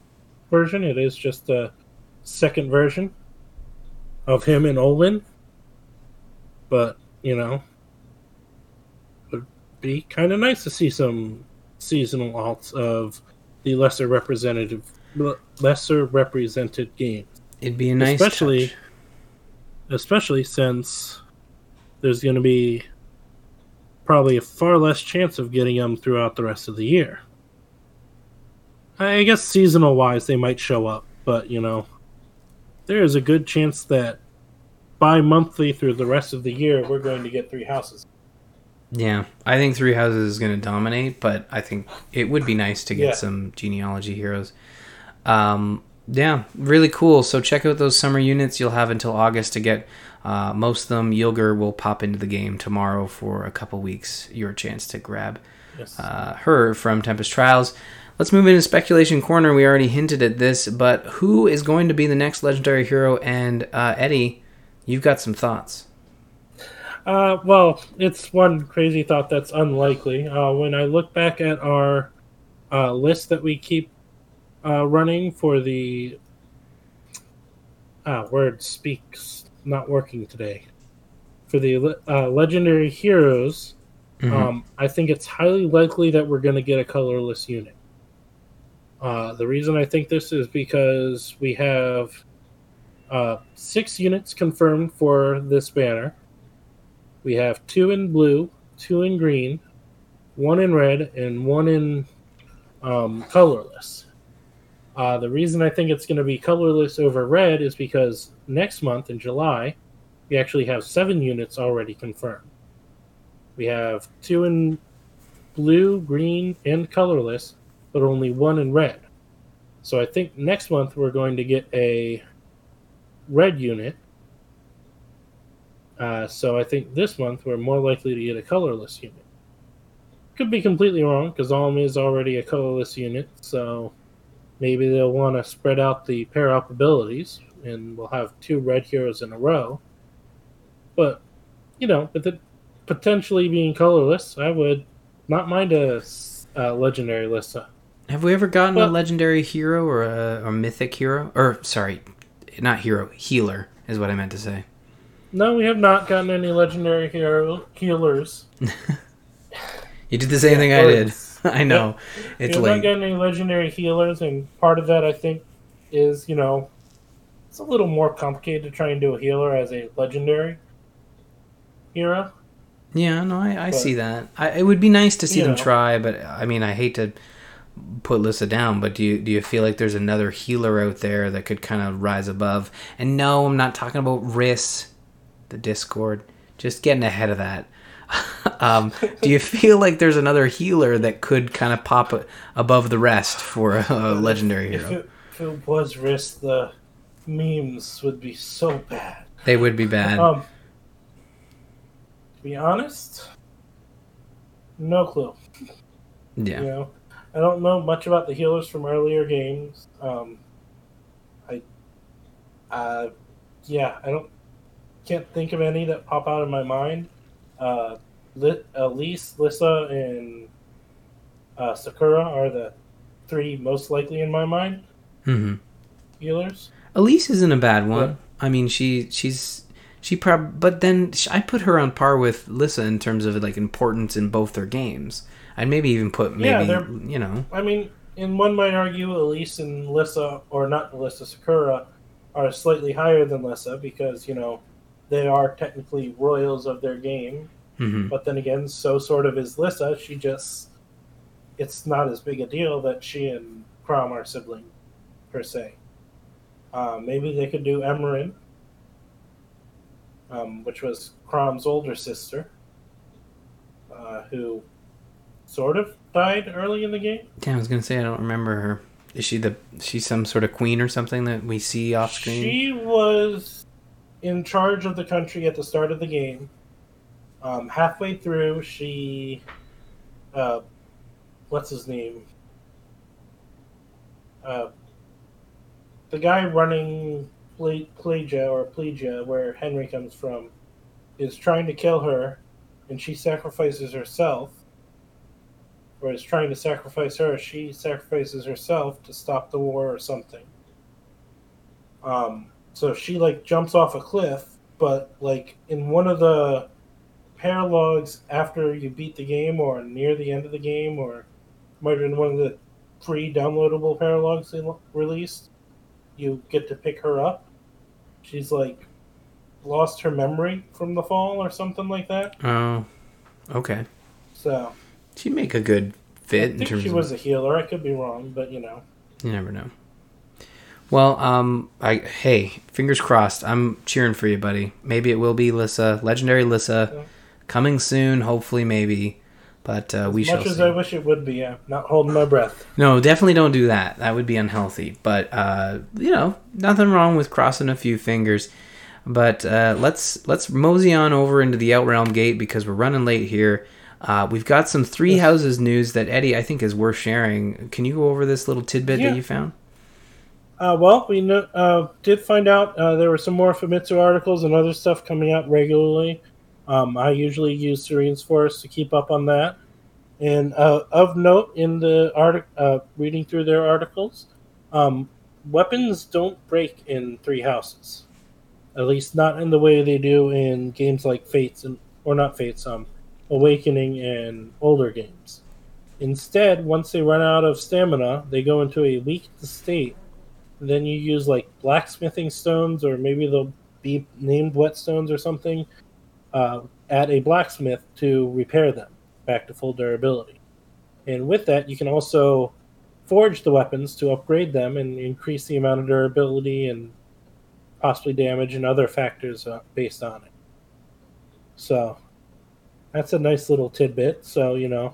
version. It is just a second version of him and Olin. But, you know, it would be kind of nice to see some seasonal alts of the lesser representative, lesser represented games. It'd be a nice especially, touch. Especially since there's going to be probably a far less chance of getting them throughout the rest of the year. I guess seasonal-wise they might show up, but, you know, there is a good chance that bi-monthly through the rest of the year we're going to get three houses. Yeah, I think three houses is going to dominate, but I think it would be nice to get yeah. some genealogy heroes. Um, yeah, really cool. So check out those summer units. You'll have until August to get uh, most of them. Ylgr will pop into the game tomorrow for a couple weeks. Your chance to grab yes. uh, her from Tempest Trials. Let's move into Speculation Corner. We already hinted at this, but who is going to be the next Legendary Hero? And uh, Eddie, you've got some thoughts. Uh, well, it's one crazy thought that's unlikely. Uh, when I look back at our uh, list that we keep uh, running for the... Uh, word speaks, not working today. For the uh, Legendary Heroes, mm-hmm. um, I think it's highly likely that we're going to get a colorless unit. Uh, the reason I think this is because we have uh, six units confirmed for this banner. We have two in blue, two in green, one in red, and one in um, colorless. Uh, the reason I think it's going to be colorless over red is because next month in July, we actually have seven units already confirmed. We have two in blue, green, and colorless, but only one in red. So I think next month we're going to get a red unit. Uh, so I think this month we're more likely to get a colorless unit. Could be completely wrong, because Alm is already a colorless unit, so maybe they'll want to spread out the pair-up abilities, and we'll have two red heroes in a row. But, you know, with it potentially being colorless, I would not mind a uh, legendary Lissa. Have we ever gotten but, a legendary hero or a, a mythic hero? Or, sorry, not hero, healer is what I meant to say. No, we have not gotten any legendary hero healers. You did the same yeah, thing I did. I know. It's We've late. We've not gotten any legendary healers, and part of that, I think, is, you know, it's a little more complicated to try and do a healer as a legendary hero. Yeah, no, I, I but, see that. I, it would be nice to see them know. try, but, I mean, I hate to put Lissa down, but do you do you feel like there's another healer out there that could kind of rise above? And no, I'm not talking about Riss. The Discord, just getting ahead of that. um, do you feel like there's another healer that could kind of pop above the rest for a legendary hero? If it, if it was Riss, the memes would be so bad. They would be bad. Um, to be honest, no clue. Yeah. You know, I don't know much about the healers from earlier games. Um, I, uh, yeah, I don't. Can't think of any that pop out of my mind. Uh, Elise, Lissa, and uh, Sakura are the three most likely in my mind. Mm-hmm. Healers. Elise isn't a bad one. What? I mean, she she's she prob. But then she, I put her on par with Lissa in terms of like importance in both their games. I'd maybe even put maybe yeah, you know. I mean, and one might argue Elise and Lissa, or not Lissa, Sakura, are slightly higher than Lissa because you know. They are technically royals of their game. Mm-hmm. But then again, so sort of is Lissa. She just... It's not as big a deal that she and Chrom are siblings, per se. Uh, maybe they could do Emerin, um, which was Chrom's older sister, uh, who sort of died early in the game. Yeah, I was going to say I don't remember her. Is she the she's some sort of queen or something that we see off screen? She was... in charge of the country at the start of the game. Um, halfway through, she... Uh, what's his name? Uh, the guy running Ple- Plegia, or Plegia, where Henry comes from, is trying to kill her, and she sacrifices herself, or is trying to sacrifice her, she sacrifices herself to stop the war or something. Um... So she, like, jumps off a cliff, but, like, in one of the paralogs after you beat the game or near the end of the game or might have been one of the free downloadable paralogs they released. You get to pick her up. She's like lost her memory from the fall or something like that. Oh, okay. So she'd make a good fit. I think in terms she was of... a healer. I could be wrong, but you know, you never know. Well, um, I hey, fingers crossed. I'm cheering for you, buddy. Maybe it will be Lissa, legendary Lissa, yeah. Coming soon. Hopefully, maybe. But uh, we shall see. As much as I wish it would be, yeah. Not holding my breath. No, definitely don't do that. That would be unhealthy. But, uh, you know, nothing wrong with crossing a few fingers. But uh, let's let's mosey on over into the Outrealm Gate because we're running late here. Uh, we've got some Three Houses news that, Eddie, I think is worth sharing. Can you go over this little tidbit yeah. that you found? Uh, well, we know, uh, did find out uh, there were some more Famitsu articles and other stuff coming out regularly. Um, I usually use Serene's Forest to keep up on that. And uh, of note, in the artic- uh, reading through their articles, um, weapons don't break in Three Houses. At least not in the way they do in games like Fates, and or not Fates, um, Awakening and older games. Instead, once they run out of stamina, they go into a weakened state. Then you use like blacksmithing stones, or maybe they'll be named whetstones or something. Uh, at a blacksmith to repair them back to full durability. And with that, you can also forge the weapons to upgrade them and increase the amount of durability and possibly damage and other factors uh, based on it. So that's a nice little tidbit. So, you know,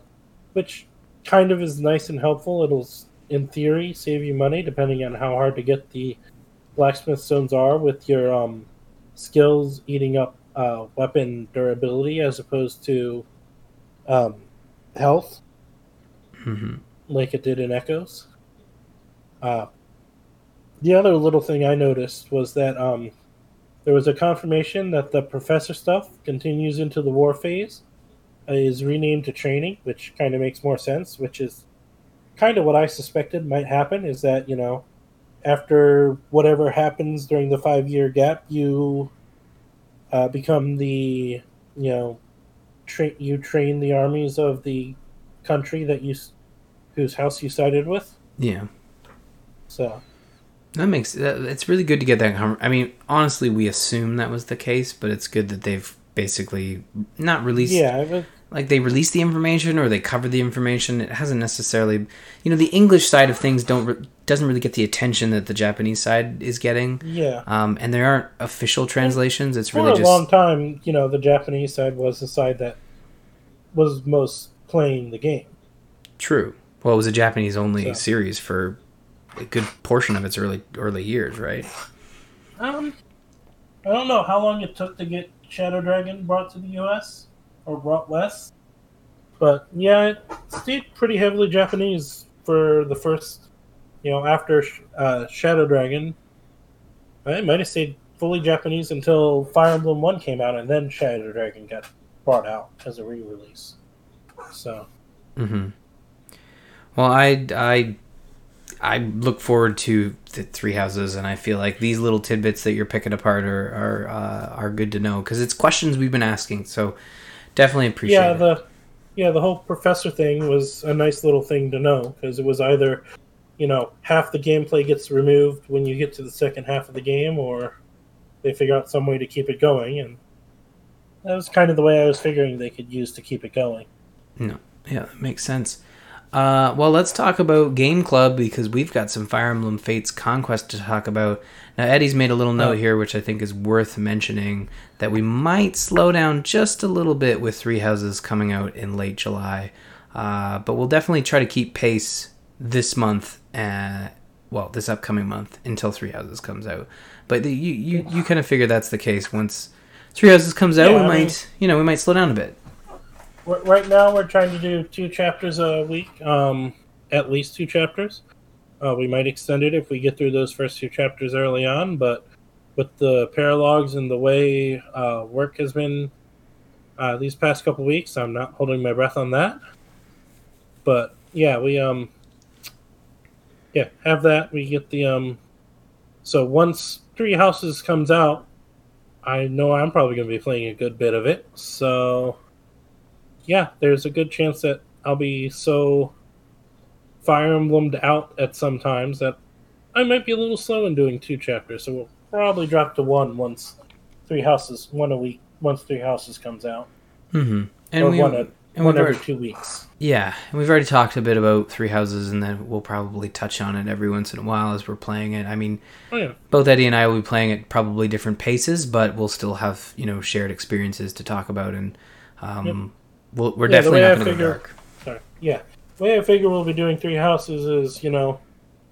which kind of is nice and helpful. It'll, in theory, save you money depending on how hard to get the blacksmith stones are with your um, skills eating up Uh, weapon durability as opposed to um, health, mm-hmm. like it did in Echoes. Uh, the other little thing I noticed was that um, there was a confirmation that the professor stuff continues into the war phase, uh, is renamed to training, which kind of makes more sense, which is kind of what I suspected might happen, is that, you know, after whatever happens during the five-year gap, you... Uh, become the, you know, tra- you train the armies of the country that you, whose house you sided with. Yeah. So. That makes, that, it's really good to get that, I mean, honestly, we assume that was the case, but it's good that they've basically not released, yeah, but, like they released the information or they covered the information. It hasn't necessarily, you know, the English side of things don't re- doesn't really get the attention that the Japanese side is getting. Yeah. Um, and there aren't official translations. It's really just... For a long time, you know, the Japanese side was the side that was most playing the game. True. Well, it was a Japanese-only so. series for a good portion of its early early years, right? Um, I don't know how long it took to get Shadow Dragon brought to the U S or brought west. But, yeah, it stayed pretty heavily Japanese for the first... You know, after uh, Shadow Dragon, it might have stayed fully Japanese until Fire Emblem one came out, and then Shadow Dragon got brought out as a re-release. So, mm-hmm. Well, I I I look forward to the Three Houses, and I feel like these little tidbits that you're picking apart are are uh, are good to know because it's questions we've been asking. So, definitely appreciate. Yeah, the it. yeah the whole professor thing was a nice little thing to know because it was either. You know, half the gameplay gets removed when you get to the second half of the game, or they figure out some way to keep it going, and that was kind of the way I was figuring they could use to keep it going. No, yeah, that makes sense. Uh, well, let's talk about Game Club, because we've got some Fire Emblem Fates Conquest to talk about. Now, Eddie's made a little note here, which I think is worth mentioning, that we might slow down just a little bit with Three Houses coming out in late July, uh, but we'll definitely try to keep pace this month, uh, well, this upcoming month, until Three Houses comes out. But the, you, you, you kind of figure that's the case. Once Three Houses comes out, yeah, we I might, mean, you know, we might slow down a bit. Right now, we're trying to do two chapters a week, um, at least two chapters. Uh, we might extend it if we get through those first two chapters early on, but with the paralogs and the way uh, work has been uh, these past couple weeks, I'm not holding my breath on that. But, yeah, we... um. Yeah, have that. We get the, um, so once Three Houses comes out, I know I'm probably going to be playing a good bit of it. So, yeah, there's a good chance that I'll be so Fire Emblemed out at some times that I might be a little slow in doing two chapters, so we'll probably drop to one once Three Houses, one a week, once Three Houses comes out. Mm-hmm. And or we, one, a, and one every two weeks. Yeah, and we've already talked a bit about Three Houses, and then we'll probably touch on it every once in a while as we're playing it. I mean, oh, yeah. both Eddie and I will be playing at probably different paces, but we'll still have, you know, shared experiences to talk about, and um, yep. we'll, we're yeah, definitely not going to go dark. Sorry, yeah. The way I figure we'll be doing Three Houses is, you know,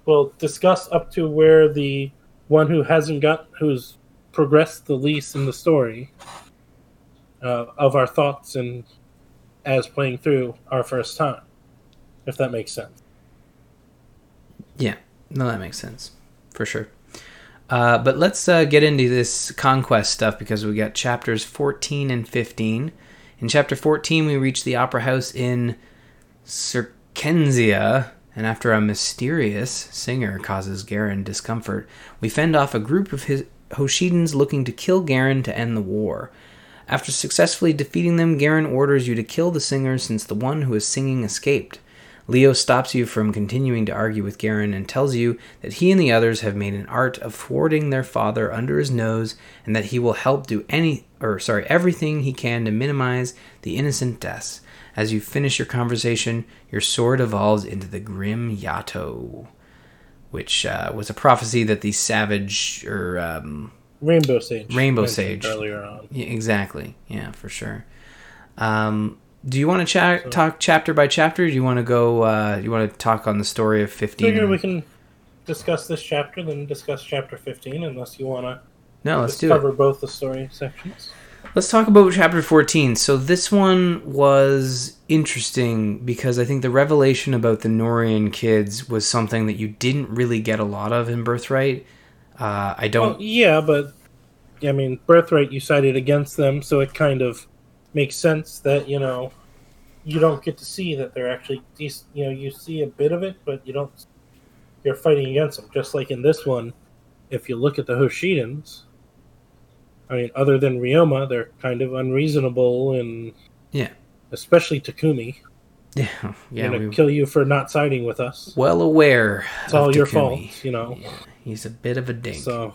we'll discuss up to where the one who hasn't got, who's progressed the least in the story uh, of our thoughts and as playing through our first time, if that makes sense. Yeah, no, that makes sense, for sure. Uh, but let's uh, get into this conquest stuff, because we got chapters fourteen and fifteen. In chapter fourteen, we reach the Opera House in Circensia, and after a mysterious singer causes Garen discomfort, we fend off a group of his Hoshidans looking to kill Garen to end the war. After successfully defeating them, Garen orders you to kill the singer since the one who is singing escaped. Leo stops you from continuing to argue with Garen and tells you that he and the others have made an art of thwarting their father under his nose, and that he will help do any, or sorry, everything he can to minimize the innocent deaths. As you finish your conversation, your sword evolves into the Grim Yato, which uh, was a prophecy that the savage, or um, Rainbow Sage, Rainbow Sage earlier on. Yeah, exactly. Yeah, for sure. Um, do you want to cha- so, talk chapter by chapter? Or do you want to go? Uh, do you want to talk on the story of fifteen? Figure we can discuss this chapter, then discuss chapter fifteen, unless you want to. No, let's do it. Cover both the story sections. Let's talk about chapter fourteen. So this one was interesting because I think the revelation about the Norian kids was something that you didn't really get a lot of in Birthright. Uh, I don't... Well, yeah, but, I mean, Birthright, you sided against them, so it kind of makes sense that, you know, you don't get to see that they're actually... De- you know, you see a bit of it, but you don't... You're fighting against them. Just like in this one, if you look at the Hoshidans... I mean, other than Ryoma, they're kind of unreasonable, and yeah, especially Takumi. Yeah, yeah, gonna we... kill you for not siding with us. Well aware, it's all Takumi. Your fault, you know. Yeah, he's a bit of a dink. So,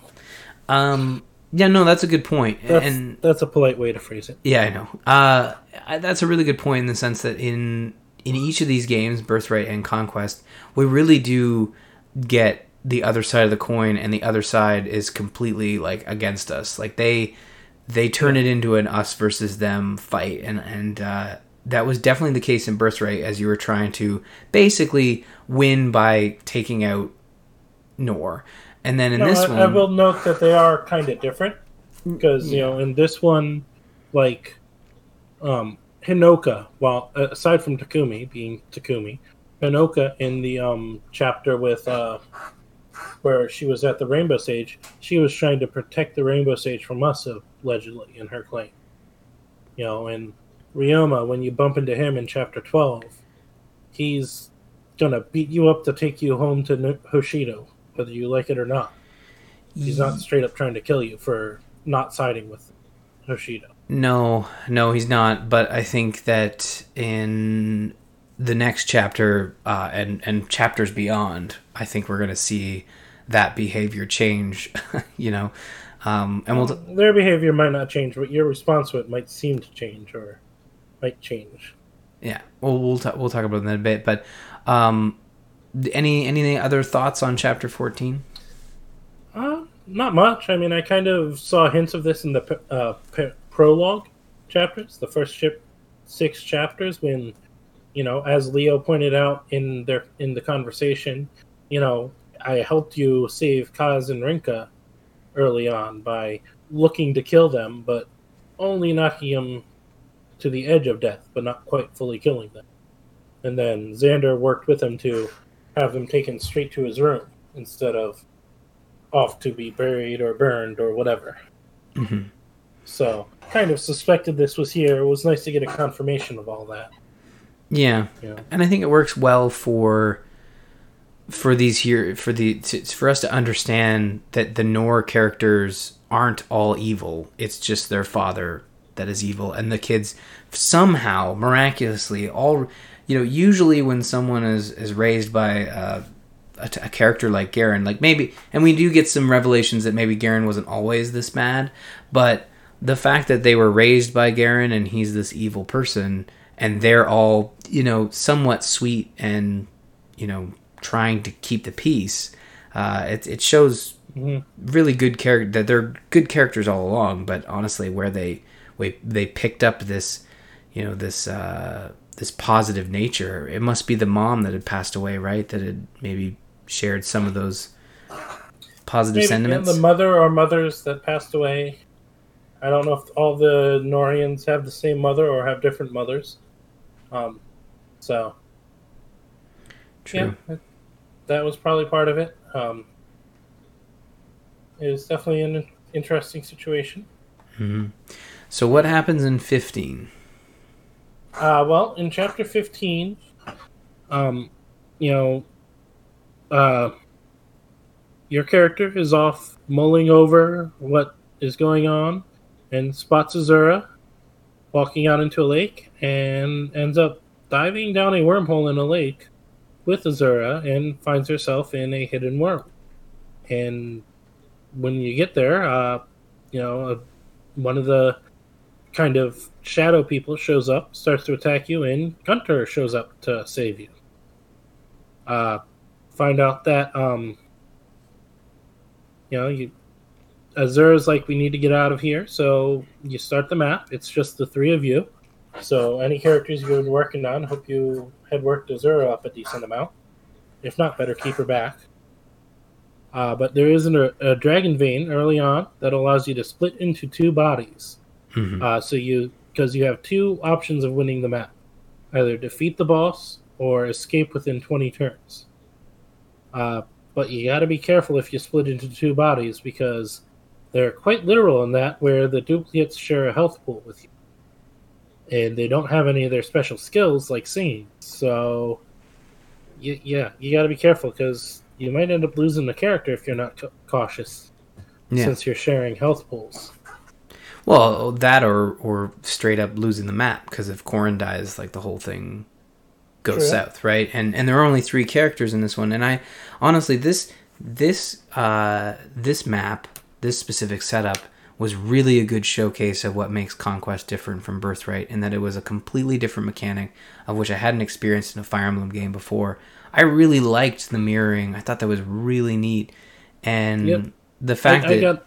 um, yeah, no, that's a good point, that's, and that's a polite way to phrase it. Yeah, I know. Uh, I, that's a really good point in the sense that in in each of these games, Birthright and Conquest, we really do get the other side of the coin, and the other side is completely like against us. Like they, they turn it into an us versus them fight. And, and, uh, that was definitely the case in Birthright, as you were trying to basically win by taking out Nor. And then in no, this I, one, I will note that they are kind of different because, yeah. you know, in this one, like, um, Hinoka, well, aside from Takumi being Takumi, Hinoka in the, um, chapter with, uh, where she was at the Rainbow Sage, she was trying to protect the Rainbow Sage from us, allegedly, in her claim. You know, and Ryoma, when you bump into him in Chapter twelve, he's going to beat you up to take you home to Hoshido, whether you like it or not. He's not straight up trying to kill you for not siding with Hoshido. No, no, he's not, but I think that in... the next chapter uh, and, and chapters beyond, I think we're going to see that behavior change, you know. Um, and we'll t- Their behavior might not change, but your response to it might seem to change or might change. Yeah, well, we'll, t- we'll talk about that in a bit. But um, any any other thoughts on Chapter fourteen? Uh, not much. I mean, I kind of saw hints of this in the uh, p- prologue chapters, the first ship, six chapters, when... You know, as Leo pointed out in their in the conversation, you know, I helped you save Kaz and Rinka early on by looking to kill them, but only knocking them to the edge of death, but not quite fully killing them. And then Xander worked with him to have them taken straight to his room instead of off to be buried or burned or whatever. Mm-hmm. So, kind of suspected this was here. It was nice to get a confirmation of all that. Yeah. yeah, and I think it works well for for these here for the for us to understand that the Nor characters aren't all evil. It's just their father that is evil, and the kids somehow miraculously all you know, usually when someone is, is raised by uh, a, a character like Garen, like maybe, and we do get some revelations that maybe Garen wasn't always this bad, but the fact that they were raised by Garen and he's this evil person, and they're all, you know, somewhat sweet and, you know, trying to keep the peace, uh, it it shows mm-hmm. really good character, that they're good characters all along, but honestly where they we, they picked up this, you know, this uh, this positive nature, it must be the mom that had passed away, right, that had maybe shared some of those positive maybe sentiments. The mother or mothers that passed away. I don't know if all the Norians have the same mother or have different mothers. Um, so, True. Yeah, that was probably part of it. Um, it was definitely an interesting situation. Mm-hmm. So what happens in fifteen? Uh, well, in chapter fifteen, um, you know, uh, your character is off mulling over what is going on, and spots Azura walking out into a lake and ends up diving down a wormhole in a lake with Azura and finds herself in a hidden worm. And when you get there, uh, you know, uh, one of the kind of shadow people shows up, starts to attack you, and Gunnthrá shows up to save you. Uh, find out that, um, you know, you Azura's like, we need to get out of here, so you start the map. It's just the three of you. So any characters you've been working on, hope you had worked Azura up a decent amount. If not, better keep her back. Uh, but there is an, a dragon vein early on that allows you to split into two bodies. Mm-hmm. Uh, so you, because you have two options of winning the map. Either defeat the boss or escape within twenty turns. Uh, but you got to be careful if you split into two bodies, because they're quite literal in that, where the duplicates share a health pool with you. And they don't have any of their special skills like singing. So, you, yeah, you got to be careful, because you might end up losing the character if you're not ca- cautious, yeah. since you're sharing health pools. Well, that or, or straight up losing the map, because if Corrin dies, like, the whole thing goes True. south, right? And and there are only three characters in this one. And I, honestly, this this uh, this map... this specific setup was really a good showcase of what makes Conquest different from Birthright, in that it was a completely different mechanic of which I hadn't experienced in a Fire Emblem game before. I really liked the mirroring. I thought that was really neat. And yep. the fact I, that... I got...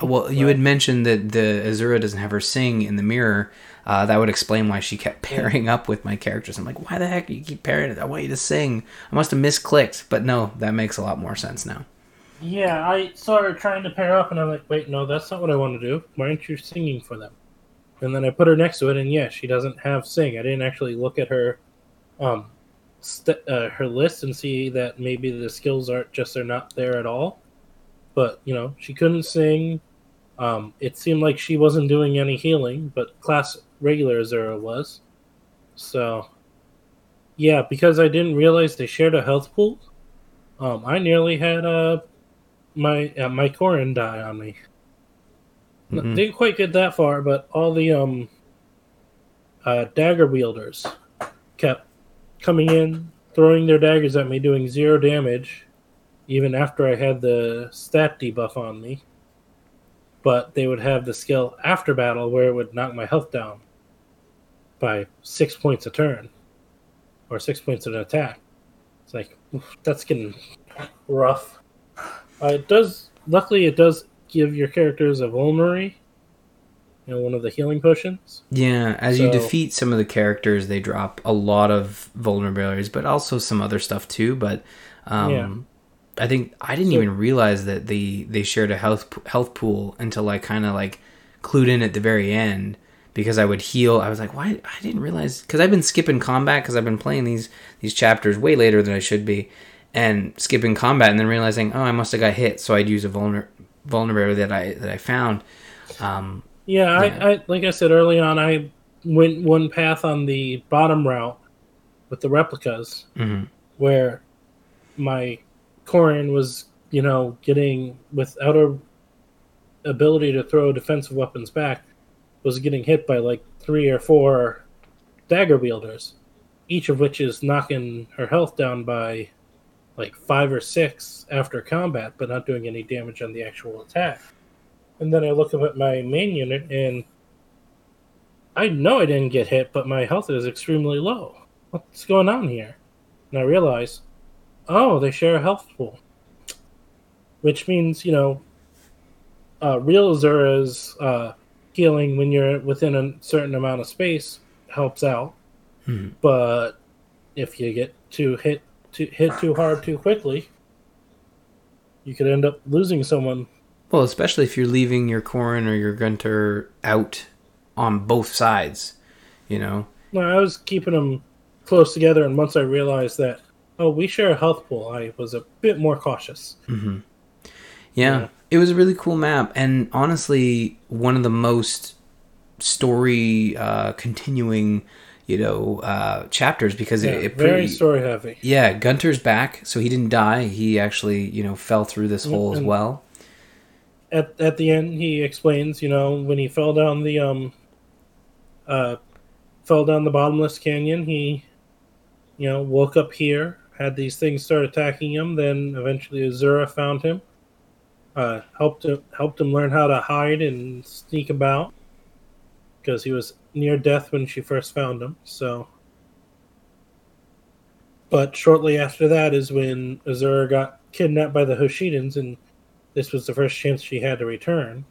Well, you had mentioned that the Azura doesn't have her sing in the mirror. Uh, that would explain why she kept pairing up with my characters. I'm like, why the heck do you keep pairing it? I want you to sing. I must have misclicked. But no, that makes a lot more sense now. Yeah, I saw her trying to pair up, and I'm like, wait, no, that's not what I want to do. Why aren't you singing for them? And then I put her next to it, and yeah, she doesn't have sing. I didn't actually look at her um, st- uh, her list and see that maybe the skills aren't just they're not there at all. But, you know, she couldn't sing. Um, it seemed like she wasn't doing any healing, but class regular Azura was. So, yeah, because I didn't realize they shared a health pool, um, I nearly had a... My uh, my Corrin die on me. Mm-hmm. Didn't quite get that far, but all the um uh, dagger wielders kept coming in, throwing their daggers at me, doing zero damage, even after I had the stat debuff on me. But they would have the skill after battle where it would knock my health down by six points a turn, or six points an attack. It's like, oof, that's getting rough. Uh, it does. Luckily, it does give your characters a vulnerary, you know, one of the healing potions. Yeah, as so, you defeat some of the characters, they drop a lot of vulnerabilities, but also some other stuff too. But um, yeah. I think I didn't so, even realize that they, they shared a health health pool until I kind of like clued in at the very end, because I would heal. I was like, why? I didn't realize, because I've been skipping combat, because I've been playing these these chapters way later than I should be. And skipping combat, and then realizing, oh, I must have got hit, so I'd use a vulner- vulnerability that I that I found. Um, yeah, yeah. I, I like I said early on, I went one path on the bottom route with the replicas, mm-hmm. where my Corrin was, you know, getting without her ability to throw defensive weapons back, was getting hit by like three or four dagger wielders. each of which is knocking her health down by like five or six after combat, but not doing any damage on the actual attack. And then I look up at my main unit, and I know I didn't get hit, but my health is extremely low. What's going on here? And I realize, oh, they share a health pool. Which means, you know, uh, real Azura's uh, healing when you're within a certain amount of space helps out. Hmm. But if you get too hit, too, hit too hard too quickly, you could end up losing someone. Well, especially if you're leaving your Corrin or your Gunnthrá out on both sides, you know? No, I was keeping them close together, and once I realized that, oh, we share a health pool, I was a bit more cautious. Mm-hmm. Yeah, yeah, it was a really cool map, and honestly, one of the most story-continuing, uh, you know, uh, chapters, because yeah, it, it pretty... very story-heavy. Yeah, Gunnthr's back, so he didn't die. He actually, you know, fell through this mm-hmm. hole as well. At at the end, he explains, you know, when he fell down the, um, uh, fell down the bottomless canyon, he, you know, woke up here, had these things start attacking him, then eventually Azura found him, uh, helped him, helped him learn how to hide and sneak about, because he was near death when she first found him, so. But shortly after that is when Azura got kidnapped by the Hoshidans, and this was the first chance she had to return.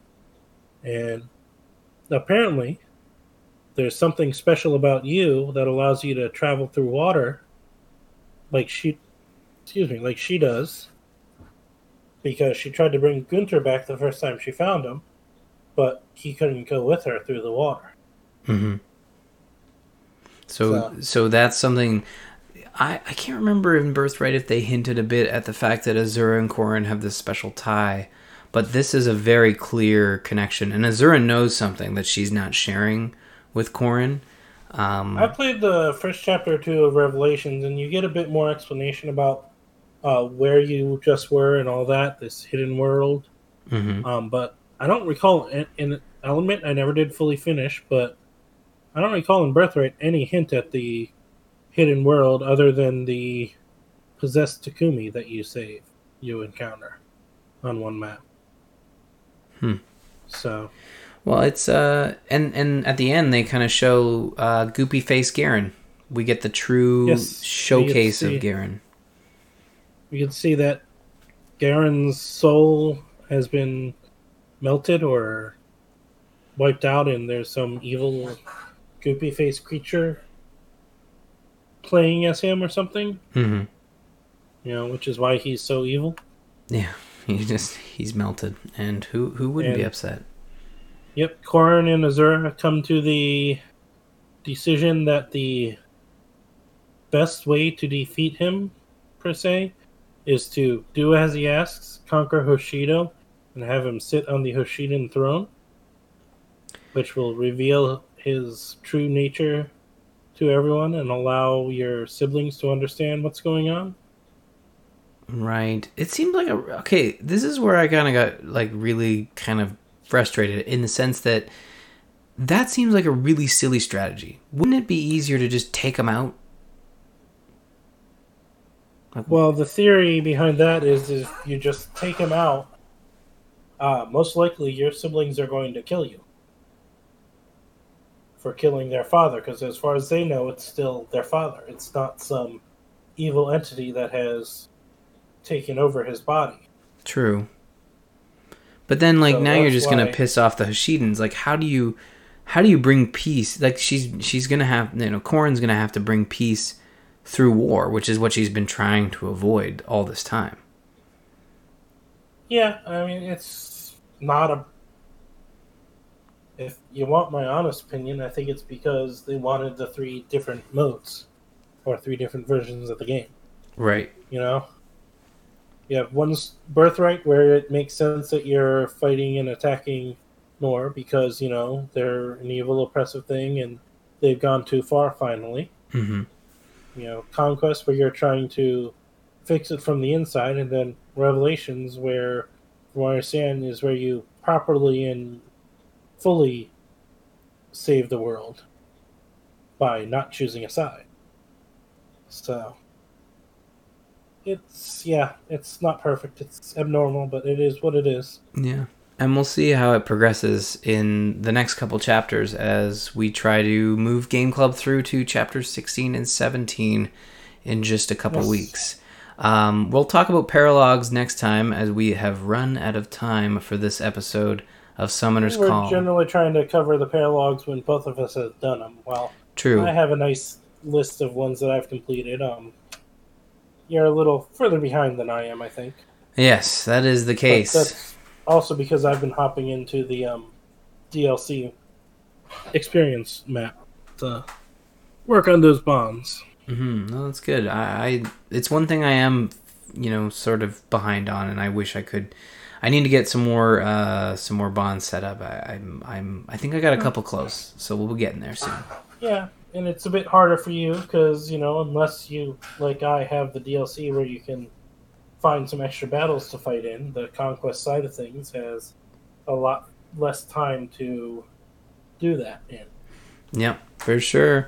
And apparently, there's something special about you that allows you to travel through water like she, excuse me, like she does. Because she tried to bring Gunnthrá back the first time she found him, but he couldn't go with her through the water. Mm-hmm. So, so, so that's something... I, I can't remember in Birthright if they hinted a bit at the fact that Azura and Corrin have this special tie, but this is a very clear connection, and Azura knows something that she's not sharing with Corrin. Um, I played the first chapter or two of Revelations, and you get a bit more explanation about uh, where you just were and all that, this hidden world. Mm-hmm. Um, but I don't recall, in, in Element, I never did fully finish, but I don't recall in Birthright any hint at the hidden world other than the possessed Takumi that you save, you encounter on one map. Hmm. So. Well, it's, uh, and, and at the end they kind of show, uh, goopy face Garen. We get the true yes, showcase see, of Garen. We can see that Garen's soul has been melted or wiped out, and there's some evil goopy face creature playing as him or something. Mm-hmm. You know, which is why he's so evil. Yeah, he just he's melted, and who who wouldn't and, be upset? Yep, Corrin and Azura come to the decision that the best way to defeat him, per se, is to do as he asks, conquer Hoshido, and have him sit on the Hoshidan throne, which will reveal his true nature to everyone and allow your siblings to understand what's going on. Right. It seemed like a okay. This is where I kind of got like really kind of frustrated, in the sense that that seems like a really silly strategy. Wouldn't it be easier to just take them out? Like, well, the theory behind that is if you just take them out, uh, most likely your siblings are going to kill you for killing their father, because as far as they know, it's still their father. It's not some evil entity that has taken over his body. True. But then, like, so now you're just why... gonna piss off the Hoshidans. Like, how do you, how do you bring peace? Like, she's she's gonna have, you know, Corrin's gonna have to bring peace through war, which is what she's been trying to avoid all this time. Yeah, I mean, it's not a. If you want my honest opinion, I think it's because they wanted the three different modes or three different versions of the game. Right. You know? You have one's Birthright, where it makes sense that you're fighting and attacking Nor because, you know, they're an evil, oppressive thing and they've gone too far finally. Mm-hmm. You know, Conquest, where you're trying to fix it from the inside, and then Revelations, where, from what I understand, is where you properly and fully save the world by not choosing a side. So it's, yeah, it's not perfect. It's abnormal, but it is what it is. Yeah. And we'll see how it progresses in the next couple chapters as we try to move Game Club through to chapters sixteen and seventeen in just a couple yes. weeks. Um, we'll talk about paralogs next time as we have run out of time for this episode of Summoner's We're Call. We're generally trying to cover the paralogs when both of us have done them. Well, True. I have a nice list of ones that I've completed. Um, you're a little further behind than I am, I think. Yes, that is the case. Also because I've been hopping into the um, D L C experience map to work on those bonds. Mm-hmm. No, that's good. I, I it's one thing I am, you know, sort of behind on, and I wish I could. I need to get some more uh, some more bonds set up. I, I'm I'm I think I got a couple close, so we'll be getting there soon. Yeah, and it's a bit harder for you because, you know, unless you like I have the D L C where you can find some extra battles to fight in, the conquest side of things has a lot less time to do that in. Yep, for sure.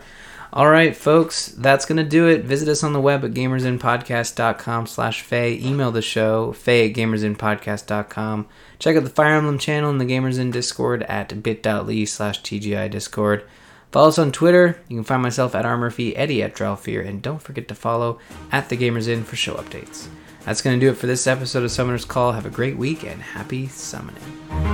All right, folks, that's going to do it. Visit us on the web at gamersinpodcast.com slash Faye. Email the show, Faye at gamersinpodcast dot com. Check out the Fire Emblem channel and the Gamers Inn Discord at bit.ly slash TGI Discord. Follow us on Twitter. You can find myself at rmurphy, Eddie at drowfear, and don't forget to follow at the Gamers Inn for show updates. That's going to do it for this episode of Summoner's Call. Have a great week and happy summoning.